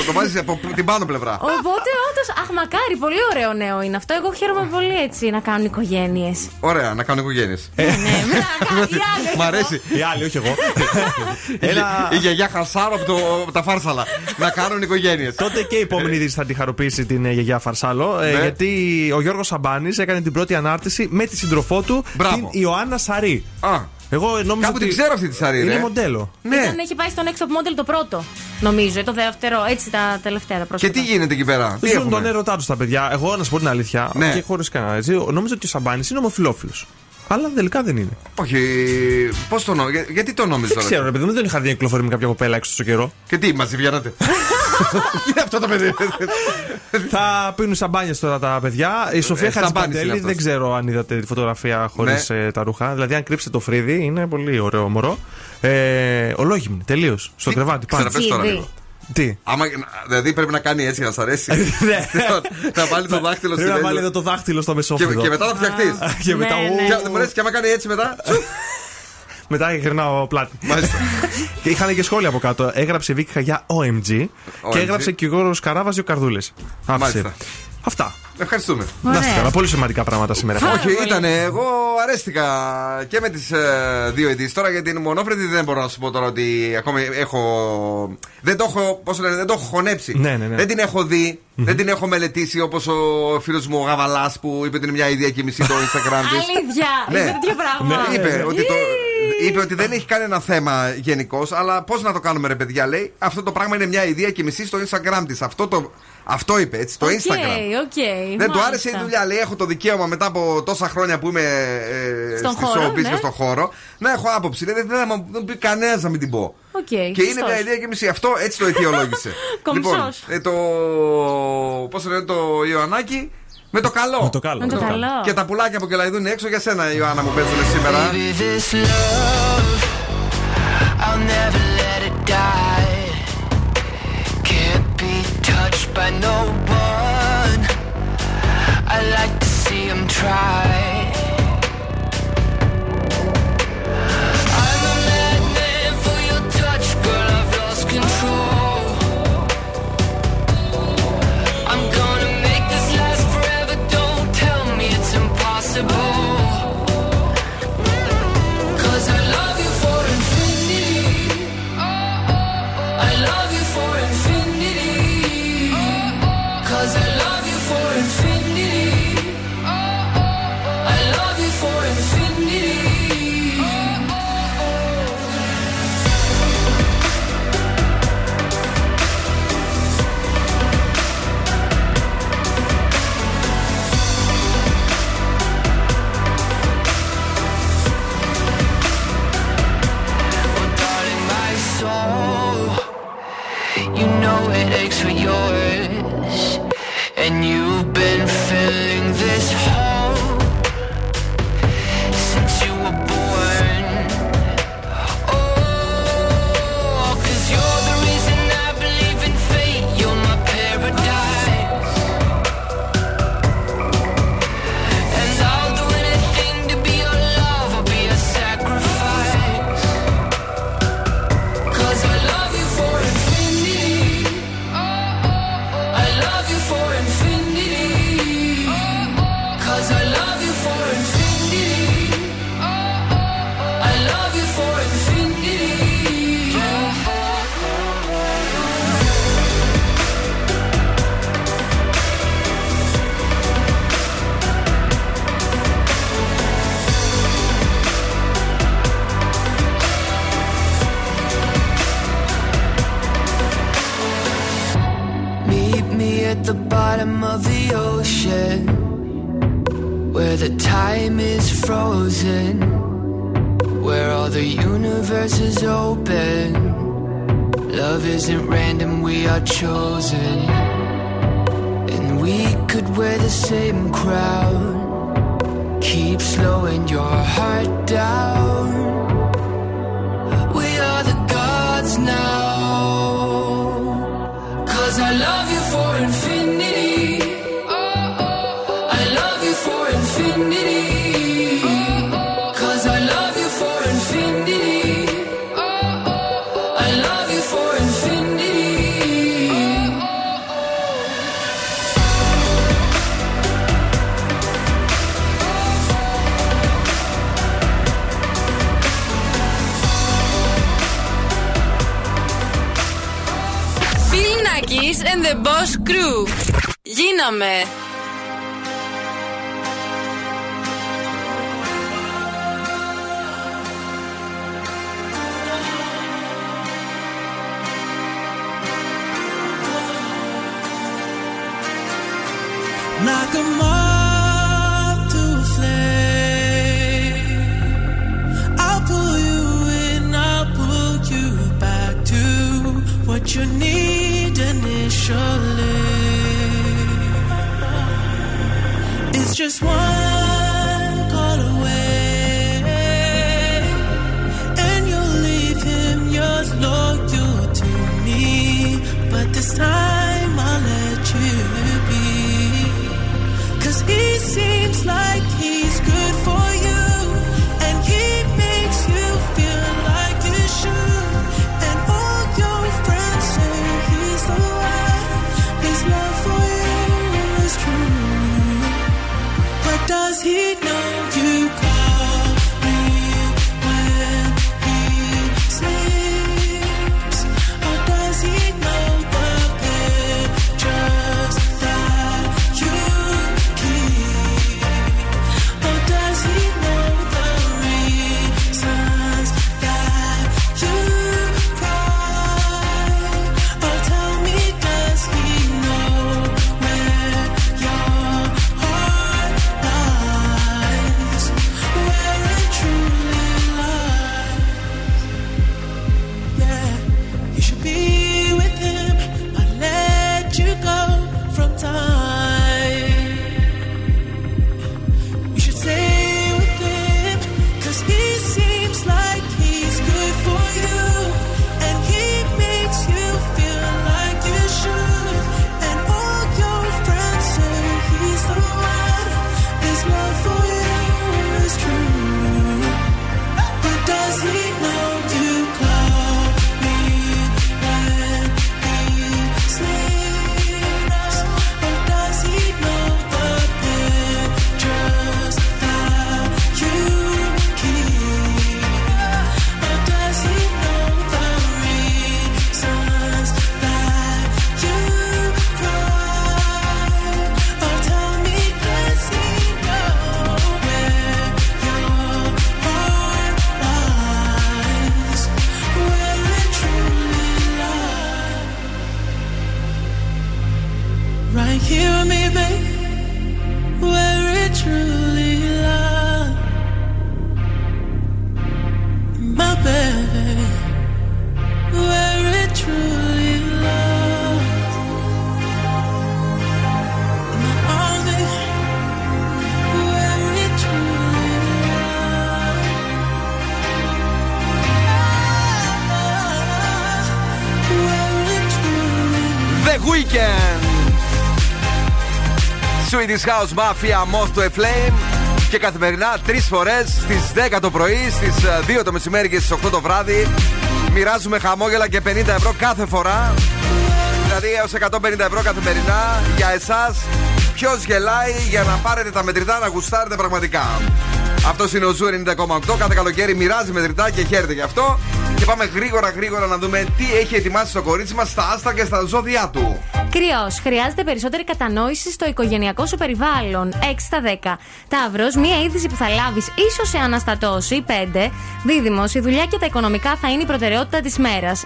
το βάζεις από την πάνω πλευρά. Οπότε, όντως, αχ, μακάρι, πολύ ωραίο νέο είναι αυτό. Εγώ χαίρομαι πολύ έτσι να κάνουν οικογένειες. Ωραία, να κάνουν οικογένειες. Μ' αρέσει. Όχι εγώ. Η γιαγιά Χαρσάρο από τα Φάρσαλα. Να κάνουν οικογένειες. Τότε και η επόμενη είδηση θα τη χαροποιήσει την γιαγιά Φαρσάλο. Γιατί ο Γιώργος Σαμπάνης έκανε την πρώτη ανάρτηση με τη σύντροφό του, την Ιωάννα Σαρρή. Εγώ νόμιζα. Κάπου την ξέρω αυτή τη Σαρρή. Είναι μοντέλο. Ήταν, έχει πάει στον Next Model το πρώτο. Νομίζω, το δεύτερο. Έτσι τα τελευταία τα πρόσφατα. Και τι γίνεται εκεί πέρα. Ζουν τον έρωτά του τα παιδιά. Εγώ να σου πω την αλήθεια. Και χωρίς κανένα. Νομίζω ότι ο Σαμπάνης είναι ομοφυλόφιλος. Αλλά τελικά δεν είναι. Όχι. Πώς το νόμιζα, γιατί το νόμιζα. Δεν ξέρω, ρε παιδί μου, δεν είχα δει κυκλοφορεί με κάποια κοπέλα έξω στο καιρό. Και τι, μαζί βγαίνατε. Τι είναι αυτό το παιδί. Θα πίνουν σαμπάνιες τώρα τα παιδιά. Η Σοφία Χατζηπαντέλη, δεν ξέρω αν είδατε τη φωτογραφία χωρίς τα ρούχα. Δηλαδή, αν κρύψετε το φρύδι, είναι πολύ ωραίο μωρό. Ολόγυμνη, τελείως. Στο κρεβάτι, πάντα. Τι. Άμα, δηλαδή πρέπει να κάνει έτσι να σ' αρέσει. Να βάλει το δάχτυλο στην ένταση. Να βάλει το δάχτυλο στο μεσόφυλλο. Και μετά θα φτιαχτείς. Και μετά. Δεν μου αρέσει, και άμα κάνει έτσι μετά. Μετά γυρνάω πλάτη. Και είχαν και σχόλια από κάτω. Έγραψε Βίκη Χαγιά OMG και έγραψε και ο Γιώργος Καράβας δύο καρδούλες. Αυτά. Ευχαριστούμε. Να είστε καλά. Πολύ σημαντικά πράγματα σήμερα. Όχι, ήτανε. Εγώ αρέστηκα και με τις δύο ειδήσεις. Τώρα για την μονόφρετη δεν μπορώ να σου πω τώρα ότι ακόμη έχω. Δεν το έχω, πώς λένε, δεν το έχω χωνέψει. Ναι. Δεν την έχω δει. Δεν την έχω μελετήσει όπως ο φίλος μου ο Γαβαλάς που είπε ότι είναι μια ιδέα και μισή το Instagram της. Αλήθεια. Είπε τέτοιο πράγμα. Είπε ότι το. είπε ότι δεν έχει κανένα θέμα γενικώς, αλλά πώς να το κάνουμε, ρε παιδιά, λέει. Αυτό το πράγμα είναι μια ιδέα και μισή στο Instagram της. Αυτό είπε έτσι, το Instagram. Okay, δεν του άρεσε η δουλειά, λέει. Έχω το δικαίωμα μετά από τόσα χρόνια που είμαι στη showbiz και στον χώρο να έχω άποψη. Λέει, δεν πει κανένα να μην την πω. Okay, και είναι μια ιδέα και μισή. Αυτό έτσι το αιτιολόγησε. Λοιπόν, το Ιωαννάκι. Με το καλό. Με το καλό. Και τα πουλάκια που κελαϊδούν είναι έξω για σένα, Ιωάννα, μου παίζουν σήμερα. Weekend. Swedish House Mafia, Moth to a Flame. Και καθημερινά 3 φορές, στις 10 το πρωί, στις 2 το μεσημέρι και στις 8 το βράδυ. Μοιράζουμε χαμόγελα και 50 ευρώ κάθε φορά. Δηλαδή έως 150 ευρώ καθημερινά για εσάς. Ποιος γελάει, για να πάρετε τα μετρητά, να γουστάρετε πραγματικά. Αυτός είναι ο Zoo 90,8. Κάθε καλοκαίρι μοιράζει μετρητά και χαίρεται γι' αυτό. Και πάμε γρήγορα να δούμε τι έχει ετοιμάσει το κορίτσι μας στα άστρα και στα ζώδιά του. Κρυός, χρειάζεται περισσότερη κατανόηση στο οικογενειακό σου περιβάλλον. 6/10. Ταύρος, μία είδηση που θα λάβεις ίσως σε αναστατώσει. 5. Δίδυμος, η δουλειά και τα οικονομικά θα είναι η προτεραιότητα της μέρας.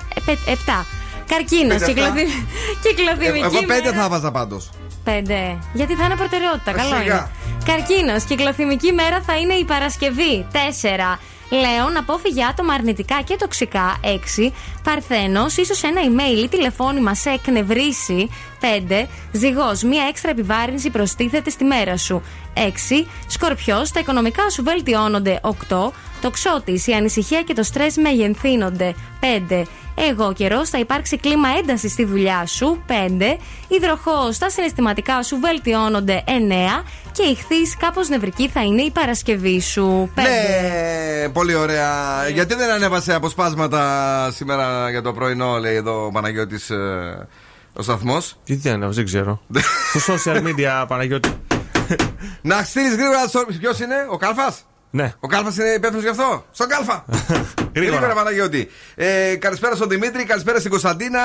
7. Καρκίνος, κυκλοθυμική μέρα. Εγώ 5 θα βάζα πάντως. 5. Γιατί θα είναι προτεραιότητα, καλό είναι. Καρκίνος, κυκλοθυμική μέρα θα είναι η Παρασκευή. 4. Λέων, απόφυγε άτομα αρνητικά και τοξικά. 6. Παρθένος, ίσως ένα email ή τηλεφώνημα σε εκνευρίσει. 5. Ζυγός, μία έξτρα επιβάρυνση προστίθεται στη μέρα σου. 6. Σκορπιός, τα οικονομικά σου βελτιώνονται. 8. Τοξότης, η ανησυχία και το στρες μεγενθύνονται. 5. Εγώ καιρός, θα υπάρξει κλίμα έντασης στη δουλειά σου. 5. Υδροχόος, τα συναισθηματικά σου βελτιώνονται. 9. Και ηχθείς, κάπως νευρική θα είναι η Παρασκευή σου. 5. Ναι, πολύ ωραία. Γιατί δεν ανέβασε αποσπάσματα σήμερα για το πρωινό, λέει εδώ ο Παναγιώτης ο σταθμός. Τι δεν ανέβασε, δεν ξέρω. Στο social media, Παναγιώτη. Να στείλεις γρήγορα στο. Ποιος είναι, ο Κάλφας? Ναι. Ο Κάλφας είναι υπεύθυνος γι' αυτό. Στον Κάλφα! Γρήγορα, Παναγιώτη. Καλησπέρα στον Δημήτρη, καλησπέρα στην Κωνσταντίνα.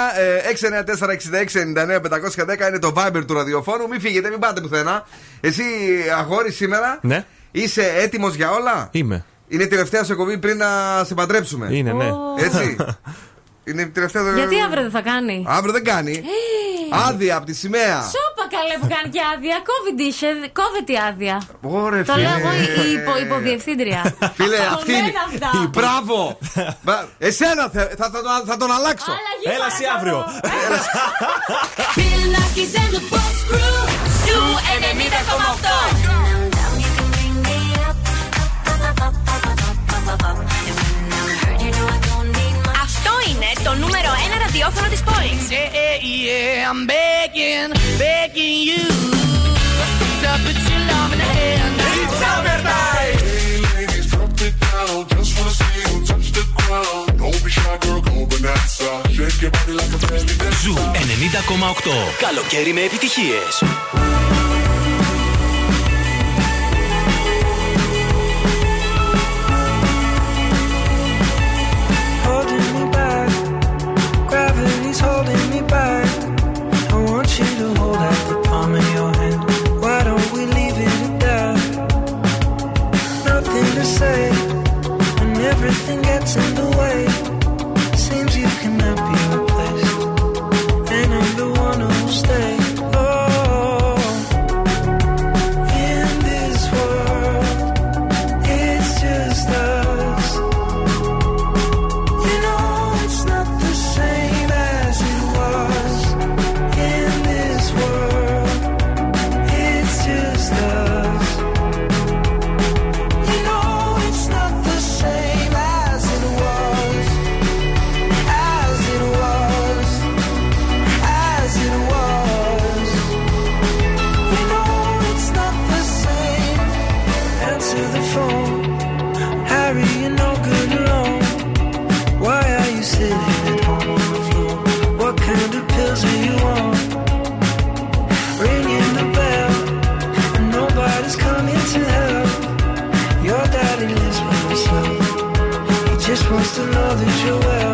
694-6699-510 είναι το Viber του ραδιοφώνου. Μην φύγετε, μην πάτε πουθενά. Εσύ, αγόρι, σήμερα ναι. Είσαι έτοιμος για όλα? Είμαι. Είναι η τελευταία σου εκπομπή πριν να σε παντρέψουμε. Είναι, ναι. Έτσι. Είναι τελευταία... Γιατί αύριο δεν θα κάνει? Αύριο δεν κάνει. Άδεια από τη σημαία. Σόπα καλέ που κάνει και άδεια. Κόβεται η άδεια. Ωραία, φίλε. Το λέω εγώ η υποδιευθύντρια. Φίλε, αυτή είναι. Μπράβο. Εσένα θα τον αλλάξω. Έλα σε αύριο. Bill Nakis and the Boss Crew. Zoo 90,8. Το νούμερο 1 ραδιόφωνο της πόλης. Yeah, I'm begging you to put your love in the hand. It's summertime. Hey ladies, drop it down. Just wanna see you touch the ground. Don't be shy girl, go bananza. Shake your body like a belly dancer. Ζου 90,8. Καλοκαίρι με επιτυχίες. Gravity's holding me back. I want you to hold out the palm of your hand. Why don't we leave it at that? Nothing to say when everything gets in the way. Seems you cannot be replaced, and I'm the one who'll stay. Oh, in this world, it's just us. You know it's not the same. Just wants to know that you're well.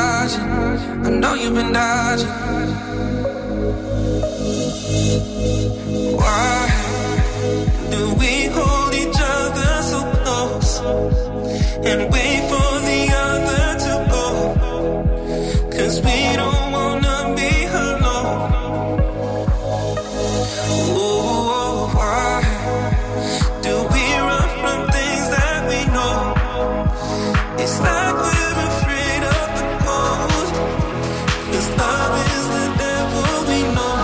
dodging, I know you've been dodging. Why do we hold each other so close and wait for the other to go? 'Cause we don't wanna be alone. Oh, why do we run from things that we know? It's like we're afraid of the cold. 'Cause love is the devil we know.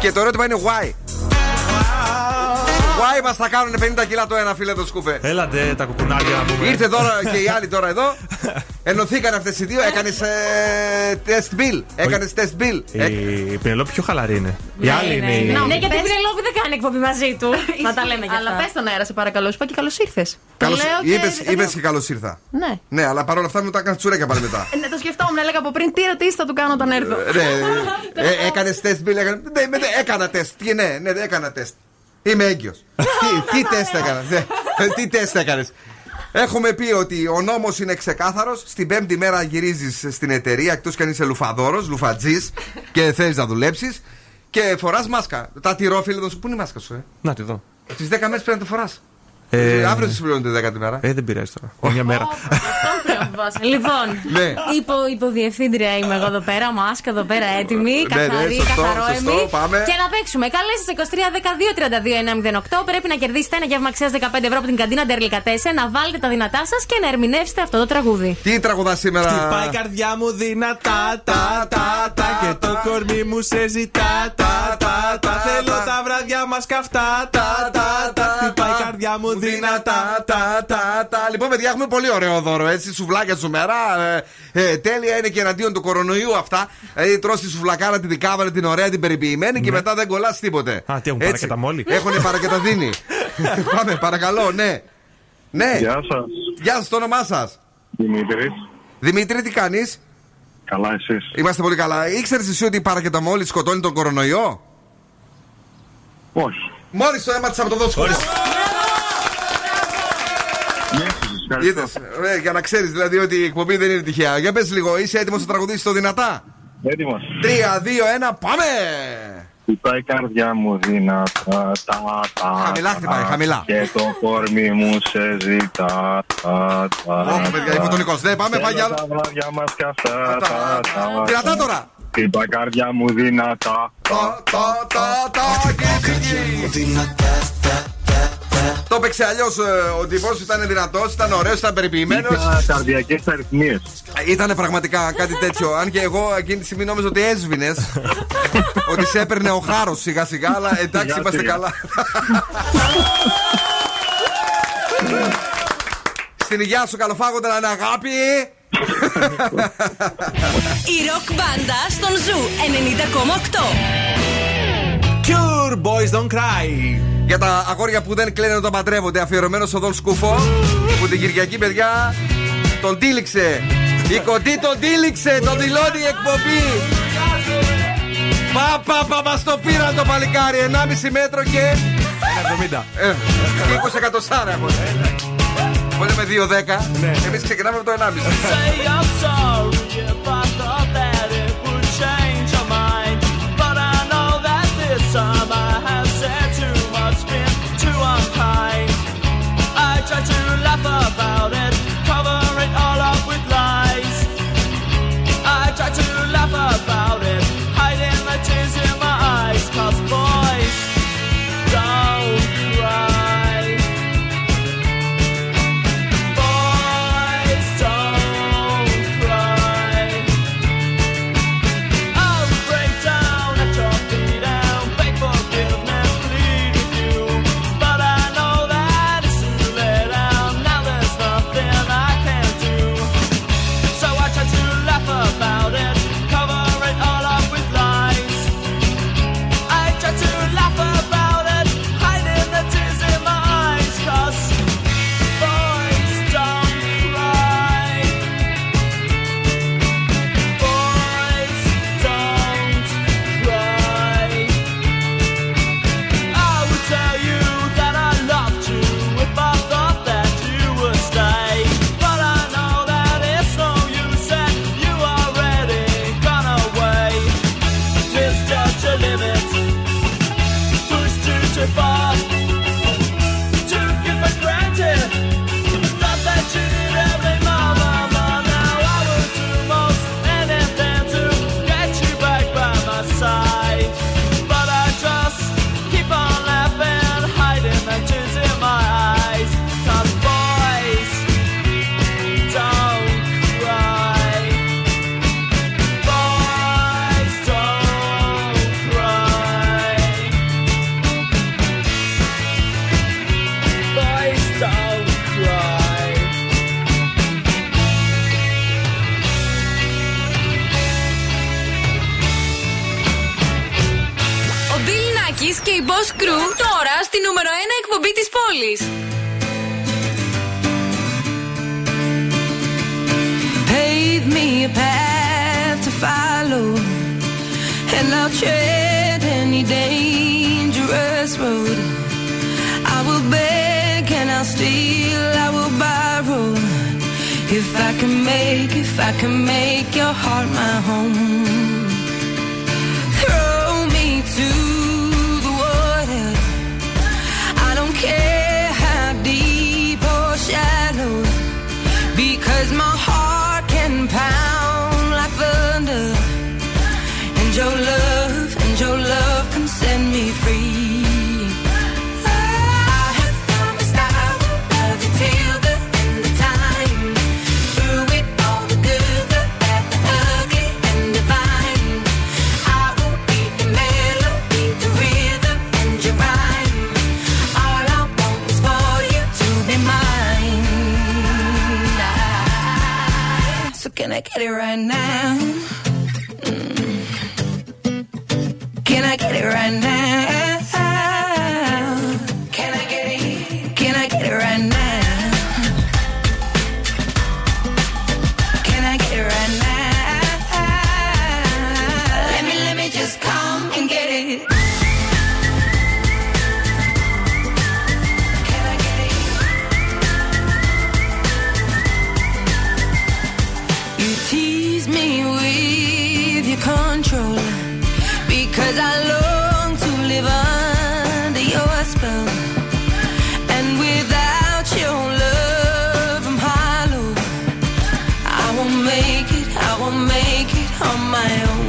Και το ερώτημα είναι why. Why μας θα κάνουν 50 κιλά το ένα, φίλε, το σκούφε. Έλατε τα κουκουνάκια να πούμε. Ήρθε τώρα και οι άλλοι τώρα εδώ. Ενωθήκαν αυτές οι δύο. Έκανες test bill. Έκανες test bill. Η Πηνελόπη πιο χαλαρή είναι. Η άλλη είναι. Ναι, γιατί η Πηνελόπη δεν κάνει εκπομπή μαζί του. Να τα λέμε κι αυτά. Αλλά πες τον αέρα, σε παρακαλώ. Σου είπα και καλώς ήρθες. Είπες και καλώς ήρθα. Ναι. Ναι, αλλά παρόλα αυτά μου τα έκανες τσουρέκια πάλι μετά. Ναι, το σκεφτόμουν. Έλεγα από πριν τι ερωτήσεις θα του κάνω όταν έρθω. Έκανες test bill. Έκανα test. Ναι, έκανα test. Είμαι έγκυος. Τι τεστ έκανες. Έχουμε πει ότι ο νόμος είναι ξεκάθαρος. Στην πέμπτη μέρα γυρίζεις στην εταιρεία, εκτός κι αν είσαι λουφαδόρος, λουφατζής και θέλεις να δουλέψεις. Και φοράς μάσκα. Τα τηρώ, φίλε, πού είναι η μάσκα σου, Να τη δω. Στις 10 μέρες πρέπει να τη φοράς. Αύριο σου πληρώνει τη 10η μέρα. Δεν πειράζει τώρα. Μια μέρα. Λοιπόν, υποδιευθύντρια είμαι εγώ εδώ πέρα, μάσκα εδώ πέρα έτοιμη, καθαρή, καθαρόεμη. Και να παίξουμε. Καλέστε 23-12-32-108. Πρέπει να κερδίσετε ένα γεύμα αξίας 15 ευρώ από την Καντίνα Ντερλικατέσσερα, να βάλετε τα δυνατά σας και να ερμηνεύσετε αυτό το τραγούδι. Τι τραγουδά σήμερα? Χτυπάει η καρδιά μου δυνατά, τα και το κορμί μου σε ζητά, τα θέλω τα βράδια μας καυτά, τα χτυπάει η καρδιά μου δυνατά, τα. Λοιπόν, παιδιά, έχουμε πολύ ωραίο δώρο, έτσι, σουβλάκια σουμερά. Τέλεια, είναι και εναντίον του κορονοϊού αυτά. Τρως τη σουβλακάρα, τη δικάβαλη, την ωραία, την περιποιημένη, και μετά δεν κολλάς τίποτε. Α, τι έχουν παρακεταμόλη. Έχουν παρακεταδίνει. Πάμε, παρακαλώ, ναι. Γεια σας. Γεια σας, το όνομά σας? Δημήτρης. Δημήτρη, τι κάνεις? Καλά, εσείς? Είμαστε πολύ καλά. Ήξερες εσύ ότι η παρακεταμόλη σκοτώνει τον κορονοϊό? Όχι. Μόλις το έμαθες από το Δόν Σκούφο. Για να ξέρεις δηλαδή ότι η εκπομπή δεν είναι τυχαία. Για πες λίγο, είσαι έτοιμος να τραγουδήσεις το δυνατά? Έτοιμος. 3, 2, 1, πάμε! Χτυπάει καρδιά μου δυνατά, χαμηλά χτυπάει, χαμηλά. Και το κορμί μου σε ζητά. Όχι, παιδιά, υποτονικός. Δεν πάμε, πάει για άλλο. Τα βράδια μας κι αυτά. Δυνατά τώρα! Χτυπάει καρδιά μου δυνατά. Το έπαιξε αλλιώς ο τύπος, ήταν δυνατός, ήταν ωραίος, ήταν περιποιημένος. Ήταν καρδιακές αριθμίες. Ήταν πραγματικά κάτι τέτοιο. Αν και εγώ εκείνη τη στιγμή νόμιζα ότι έσβηνες, ότι σε έπαιρνε ο χάρος σιγά σιγά, αλλά εντάξει, είμαστε καλά. Στην υγεία σου καλοφάγοντα να αγάπη. Η ροκ μπάντα στον Ζου 90,8. Cure Boys Don't Cry. Για τα αγόρια που δεν κλαίνουν όταν παντρεύονται, αφιερωμένο στον Δόν Σκούφο, που την Κυριακή, παιδιά, τον τύλιξε Η κοντή τον τύλιξε, τον δηλώνει η εκπομπή. Παπα, μας το πήραν το παλικάρι. 1,5 μέτρο και 1,70. 20 εκατοστάρα. Οπότε με 2,10. Εμείς ξεκινάμε με το 1,5. I try to laugh about it, hiding the tears in my eyes, 'cause boys don't cry. Boys don't cry. I'll break down at your feet and beg forgiveness, plead with you, but I know that it's too late and now there's nothing I can do. So I try to laugh about it. Και η Boss Crew τώρα στη νούμερο 1 εκπομπή της πόλης. Pave me a path to follow, and I'll tread any dangerous road. I will beg and I'll steal, I will borrow. If I can make, if I can make your heart my home. Throw me to care how deep or shallow, because my heart can pound like thunder, and your love can set me free. Can I get it right now? Mm. Can I get it right now? Can I get it? Can I get it right now? Can I get it right now? Let me just come and get it. Control, because I long to live under your spell, and without your love I'm hollow. I won't make it on my own.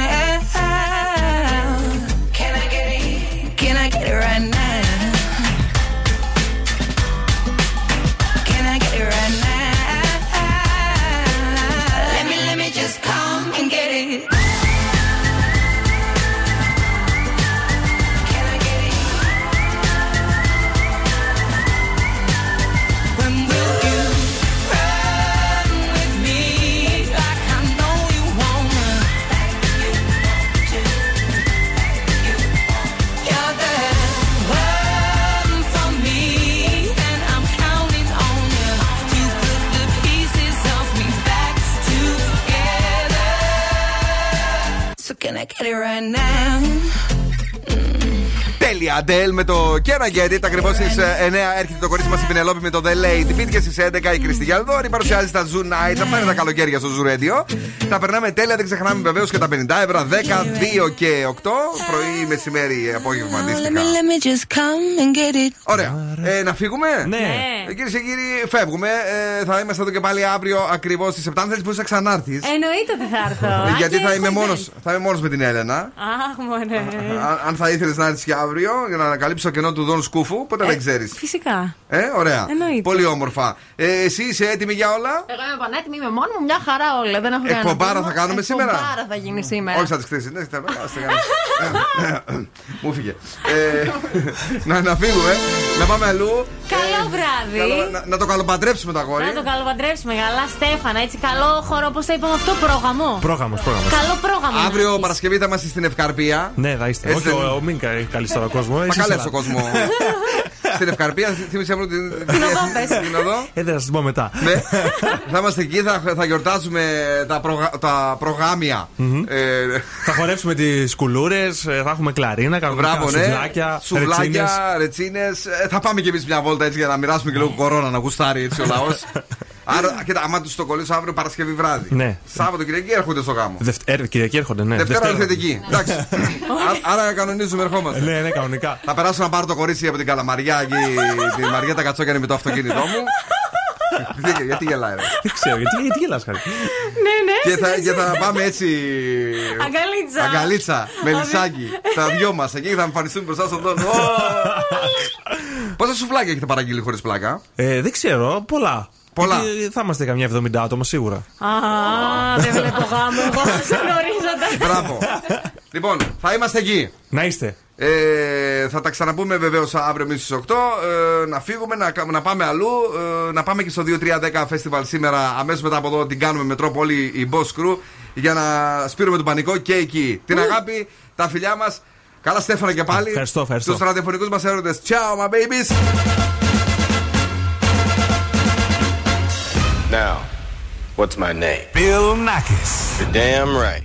Can I get it? Can I get it right now? Can I get it right now? Let me Can I get it right now? Τέλεια, Αντέλ με το Can I get it. Ακριβώς στις 9 έρχεται το κορίτσι μας η Πηνελόπη με το The Lady Beat και στις 11 η Κριστή Γελδόρη παρουσιάζει τα Zoo Nights. Αυτά είναι τα καλοκαίρια στο Zoo Radio. Τα περνάμε τέλεια, δεν ξεχνάμε βεβαίως και τα 50 €, 10, 2 και 8. Πρωί, μεσημέρι, απόγευμα αντίστοιχα. Ωραία. Να φύγουμε. Ναι. Κυρίες και κύριοι, φεύγουμε. Θα είμαστε εδώ και πάλι αύριο ακριβώς στις 7. Αν θέλεις, μπορείς να ξανάρθεις. Εννοείται ότι θα έρθω. Γιατί θα είμαι μόνος με την Έλενα. Αχ, μωρέ. Αν θα ήθελες να έρθεις και αύριο για να ανακαλύψεις το κενό του Δόν Σκούφου, ποτέ δεν ξέρεις. Φυσικά. Ωραία. Πολύ όμορφα. Εσύ είσαι έτοιμη για όλα. Εγώ είμαι πανέτοιμη, είμαι μόνη μου, μια χαρά όλα. Δεν έχω κανένα. Κομπάρα θα κάνουμε σήμερα. Κομπάρα θα γίνει σήμερα. Όχι, θα τις χτίσει. Μου φύγε. Να φύγουμε. Να πάμε αλλού. Καλό βράδυ. Να το καλοπαντρέψουμε το αγόρι. Να το καλοπαντρέψουμε. Καλά, Στέφανα. Έτσι, καλό χώρο, όπως θα είπαμε αυτό, πρόγραμμα. Καλό πρόγραμμα. Αύριο Παρασκευή θα είμαστε στην Ευκαρπία. Ναι, θα είστε. Όχι, μην καλείς τώρα κόσμο. Θα καλέσω κόσμο. Στην Ευκαρπία, θύμισε μου την οδό. Θα σας πω μετά. Θα είμαστε εκεί, θα γιορτάσουμε τα προγάμια. Θα χορέψουμε τις κουλούρες, θα έχουμε κλαρίνα, σουβλάκια, ρετσίνες. Θα πάμε κι εμείς μια βόλτα έτσι για να μοιράσουμε και λίγο κορώνα, να γουστάρει έτσι ο λαός. Άρα, κοίτα, άμα του το κολλήσω αύριο Παρασκευή βράδυ. Ναι. Σάββατο, Κυριακή έρχονται στο γάμο. Κυριακή έρχονται, ναι. Δευτέρα έρχεται εκεί. Εντάξει. Άρα κανονίζουμε, ερχόμαστε. Ναι, κανονικά. Θα περάσω να πάρω το κορίτσι από την Καλαμαριά και τη Μαριέτα Κατσόγιαννη με το αυτοκίνητό μου. Γιατί γελάει, δεν ξέρω, γιατί γελάς, χάρη. Και θα πάμε έτσι. Αγκαλίτσα. Με λυσάκι. Τα δυο μας εκεί θα εμφανιστούν μπροστά στον τόνο. Πόσα σουβλάκια έχετε παραγγείλει χωρίς πλάκα? Δεν ξέρω, πολλά. Θα είμαστε καμιά 70 άτομα σίγουρα. Δεν βλέπω γάμο. Εγώ θα σε γνωρίζοντα. Μπράβο. Λοιπόν, θα είμαστε εκεί. Να είστε. Θα τα ξαναπούμε βεβαίως αύριο εμείς στις 8. Να φύγουμε, να πάμε αλλού. Να πάμε και στο 2-3-10 φεστιβάλ σήμερα. Αμέσως μετά από εδώ την κάνουμε με τρόπο όλοι η Boss Crew. Για να σπείρουμε τον πανικό και εκεί. Την αγάπη, τα φιλιά μας. Καλά, Στέφανα, και πάλι. Στους ραδιοφωνικούς μας έρωτες. Ciao, my babies. Now, what's my name? Bill Nakis. You're damn right.